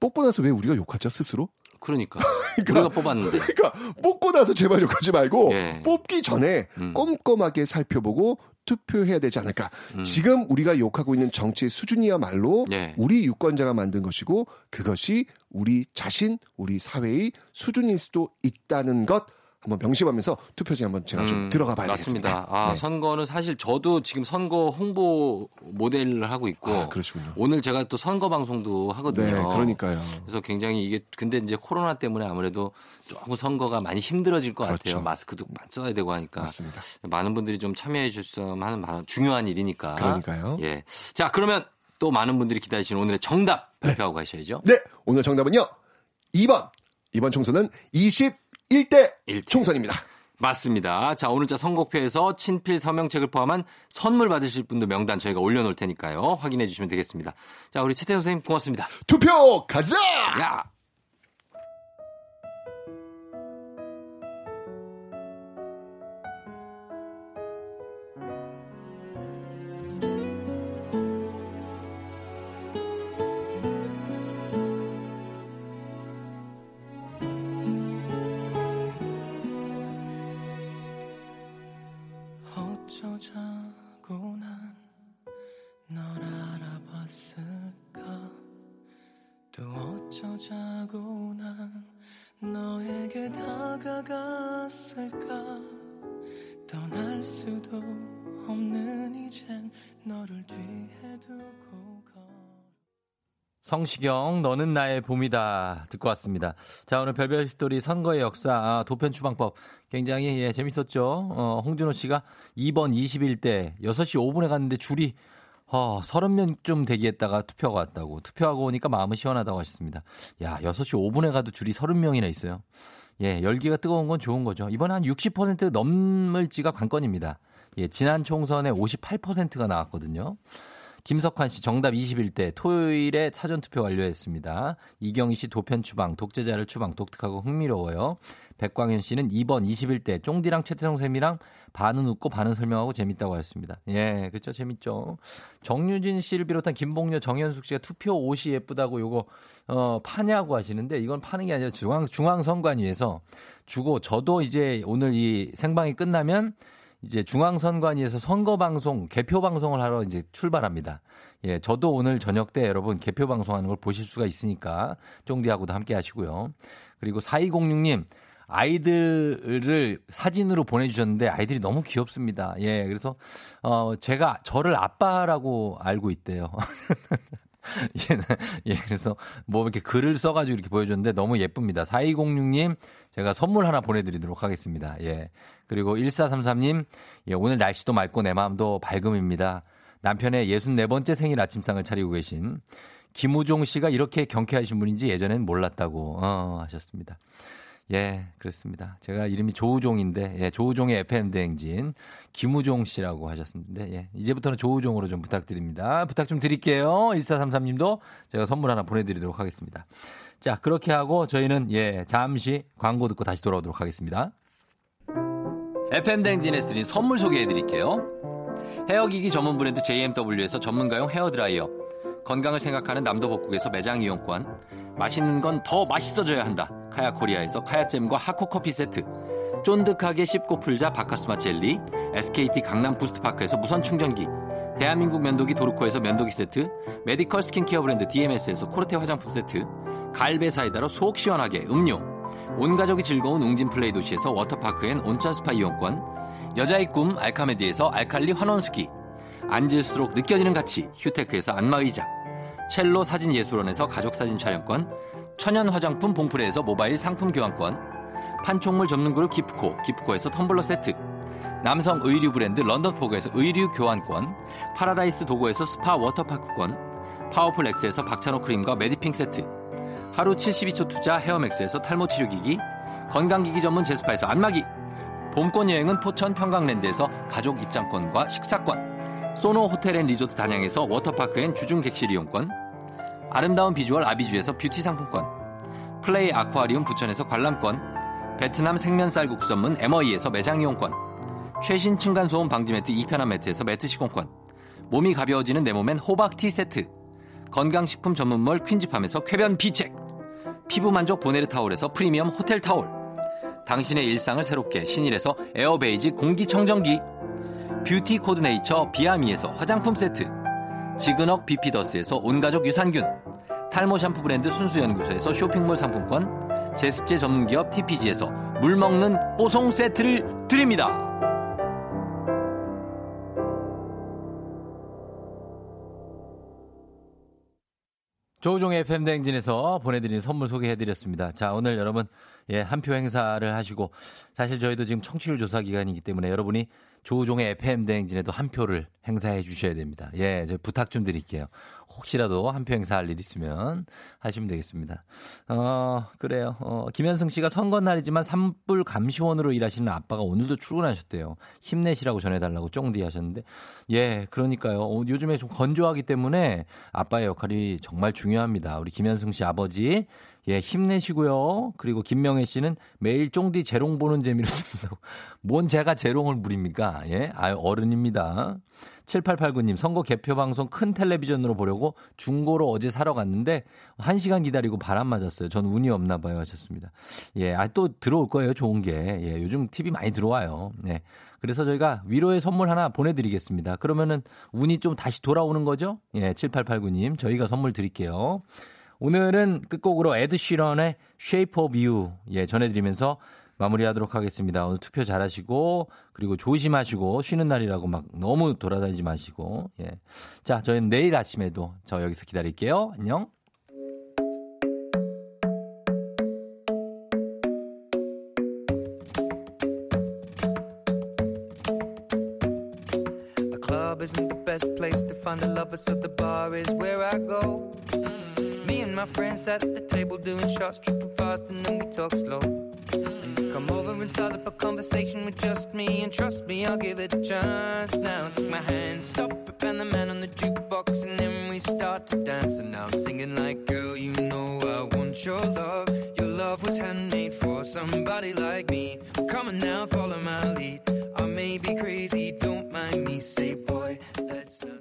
뽑고 나서 왜 우리가 욕하죠 스스로? 그러니까 우리가 뽑았는데. 그러니까 뽑고 나서 제발 욕하지 말고 예. 뽑기 전에 꼼꼼하게 살펴보고 투표해야 되지 않을까. 지금 우리가 욕하고 있는 정치의 수준이야말로 예. 우리 유권자가 만든 것이고 그것이 우리 자신, 우리 사회의 수준일 수도 있다는 것 한번 명심하면서 투표지 한번 제가 좀 들어가 봐야겠습니다. 맞습니다. 아, 네. 선거는 사실 저도 지금 선거 홍보 모델을 하고 있고 아, 그러시군요. 오늘 제가 또 선거 방송도 하거든요. 네, 그러니까요. 그래서 굉장히 이게 근데 이제 코로나 때문에 아무래도 조금 선거가 많이 힘들어질 것 그렇죠. 같아요. 마스크도 써야 되고 하니까. 맞습니다. 많은 분들이 좀 참여해 주셨으면 하는 중요한 일이니까. 그러니까요. 예. 자, 그러면 또 많은 분들이 기다리시는 오늘의 정답 발표하고 네. 가셔야죠. 네. 오늘 정답은요. 2번. 이번 총선은 21대 총선입니다. 맞습니다. 자, 오늘자 선곡표에서 친필 서명책을 포함한 선물 받으실 분도 명단 저희가 올려놓을 테니까요. 확인해 주시면 되겠습니다. 자, 우리 최태성 선생님 고맙습니다. 투표 가자! 야! 어쩌자고 난 널 알아봤을까 또 어쩌자고 난 너에게 다가갔을까 떠날 수도 없는 이젠 너를 뒤에 두고 가 성시경 너는 나의 봄이다 듣고 왔습니다. 자, 오늘 별별 스토리 선거의 역사 도편 추방법 굉장히 예, 재밌었죠. 홍준호 씨가 2번 21대 6시 5분에 갔는데 줄이 30명쯤 대기했다가 투표가 왔다고. 투표하고 오니까 마음은 시원하다고 하셨습니다. 야, 6시 5분에 가도 줄이 30명이나 있어요. 예, 열기가 뜨거운 건 좋은 거죠. 이번에 한 60% 넘을지가 관건입니다. 예, 지난 총선에 58%가 나왔거든요. 김석환 씨 정답 21대 토요일에 사전투표 완료했습니다. 이경희 씨 도편 추방, 독재자를 추방 독특하고 흥미로워요. 백광현 씨는 2번 21대 쫑디랑 최태성 쌤이랑 반은 웃고 반은 설명하고 재밌다고 하셨습니다. 예, 그렇죠. 재밌죠. 정유진 씨를 비롯한 김봉려, 정현숙 씨가 투표 옷이 예쁘다고 요거 파냐고 하시는데 이건 파는 게 아니라 중앙선관위에서 주고 저도 이제 오늘 이 생방이 끝나면 이제 중앙선관위에서 선거방송, 개표방송을 하러 이제 출발합니다. 예, 저도 오늘 저녁 때 여러분 개표방송하는 걸 보실 수가 있으니까 쫑디하고도 함께 하시고요. 그리고 4206님, 아이들을 사진으로 보내주셨는데 아이들이 너무 귀엽습니다. 예, 그래서, 제가 저를 아빠라고 알고 있대요. 예, 그래서 뭐 이렇게 글을 써가지고 이렇게 보여줬는데 너무 예쁩니다. 4206님, 제가 선물 하나 보내드리도록 하겠습니다. 예. 그리고 1433님, 예, 오늘 날씨도 맑고 내 마음도 밝음입니다. 남편의 64번째 생일 아침상을 차리고 계신 김우종 씨가 이렇게 경쾌하신 분인지 예전엔 몰랐다고 하셨습니다. 예, 그렇습니다. 제가 이름이 조우종인데, 예, 조우종의 FM 대행진, 김우종 씨라고 하셨는데, 예, 이제부터는 조우종으로 좀 부탁드립니다. 부탁 좀 드릴게요. 1433님도 제가 선물 하나 보내드리도록 하겠습니다. 자, 그렇게 하고 저희는, 예, 잠시 광고 듣고 다시 돌아오도록 하겠습니다. FM 대행진에 쓰린 선물 소개해드릴게요. 헤어기기 전문 브랜드 JMW에서 전문가용 헤어드라이어, 건강을 생각하는 남도복국에서 매장 이용권, 맛있는 건 더 맛있어져야 한다. 카야코리아에서 카야잼과 하코커피 세트, 쫀득하게 씹고 풀자 바카스마 젤리, SKT 강남 부스트파크에서 무선충전기, 대한민국 면도기 도르코에서 면도기 세트, 메디컬 스킨케어 브랜드 DMS에서 코르테 화장품 세트, 갈베사이다로 속 시원하게 음료, 온가족이 즐거운 웅진플레이 도시에서 워터파크 앤 온천스파 이용권, 여자의 꿈 알카메디에서 알칼리 환원수기, 앉을수록 느껴지는 가치 휴테크에서 안마의자, 첼로 사진예술원에서 가족사진 촬영권, 천연화장품 봉프레에서 모바일 상품 교환권, 판촉물 접는 그룹 기프코, 기프코에서 텀블러 세트, 남성 의류 브랜드 런던포그에서 의류 교환권, 파라다이스 도고에서 스파 워터파크권, 파워풀 엑스에서 박찬호 크림과 메디핑 세트, 하루 72초 투자 헤어맥스에서 탈모 치료기기, 건강기기 전문 제스파에서 안마기, 봄권 여행은 포천 평강랜드에서 가족 입장권과 식사권, 소노 호텔 앤 리조트 단양에서 워터파크 앤 주중 객실 이용권, 아름다운 비주얼 아비주에서 뷰티 상품권, 플레이 아쿠아리움 부천에서 관람권, 베트남 생면쌀국수 전문 M.O.E에서 매장 이용권, 최신 층간소음 방지 매트 이편한 매트에서 매트 시공권, 몸이 가벼워지는 내 몸엔 호박 티 세트, 건강식품 전문몰 퀸즈팜에서 쾌변 비책, 피부만족 보네르 타올에서 프리미엄 호텔 타올, 당신의 일상을 새롭게 신일에서 에어베이지 공기청정기, 뷰티 코드네이처 비아미에서 화장품 세트, 지그넉 비피더스에서 온가족 유산균, 탈모 샴푸 브랜드 순수연구소에서 쇼핑몰 상품권, 제습제 전문기업 TPG에서 물 먹는 뽀송 세트를 드립니다. 조우종의 FM대행진에서 보내드린 선물 소개해드렸습니다. 자, 오늘 여러분 한 표 행사를 하시고, 사실 저희도 지금 청취율 조사 기간이기 때문에 여러분이 조우종의 FM대행진에도 한 표를 행사해 주셔야 됩니다. 예, 저 부탁 좀 드릴게요. 혹시라도 한 표 행사할 일 있으면 하시면 되겠습니다. 그래요. 김현승 씨가 선거 날이지만 산불 감시원으로 일하시는 아빠가 오늘도 출근하셨대요. 힘내시라고 전해달라고 쫑디 하셨는데, 예, 그러니까요. 요즘에 좀 건조하기 때문에 아빠의 역할이 정말 중요합니다. 우리 김현승 씨 아버지, 예, 힘내시고요. 그리고 김명혜 씨는 매일 쫑디 재롱 보는 재미로 듣는다고. 뭔 제가 재롱을 부립니까? 예, 아유, 어른입니다. 7889님, 선거 개표 방송 큰 텔레비전으로 보려고 중고로 어제 사러 갔는데 1시간 기다리고 바람 맞았어요. 전 운이 없나 봐요 하셨습니다. 예, 아, 또 들어올 거예요. 좋은 게. 예, 요즘 TV 많이 들어와요. 예. 그래서 저희가 위로의 선물 하나 보내드리겠습니다. 그러면은 운이 좀 다시 돌아오는 거죠? 예, 7889님, 저희가 선물 드릴게요. 오늘은 끝곡으로 에드 쉬런의 Shape of You, 예, 전해드리면서 마무리하도록 하겠습니다. 오늘 투표 잘하시고, 그리고 조심하시고, 쉬는 날이라고 막 너무 돌아다니지 마시고. 예. 자, 저희는 내일 아침에도 저 여기서 기다릴게요. 안녕. The club isn't the best place to find a lover, so the bar is where I go. Me and my friends at the table doing shots, tripping fast, and then we talk slow. Come over and start up a conversation with just me, and trust me, I'll give it a chance. Now take my hand, stop it, and the man on the jukebox, and then we start to dance. And now I'm singing like, girl, you know I want your love was handmade for somebody like me. Come on now, follow my lead. I may be crazy, don't mind me. Say, boy, let's not.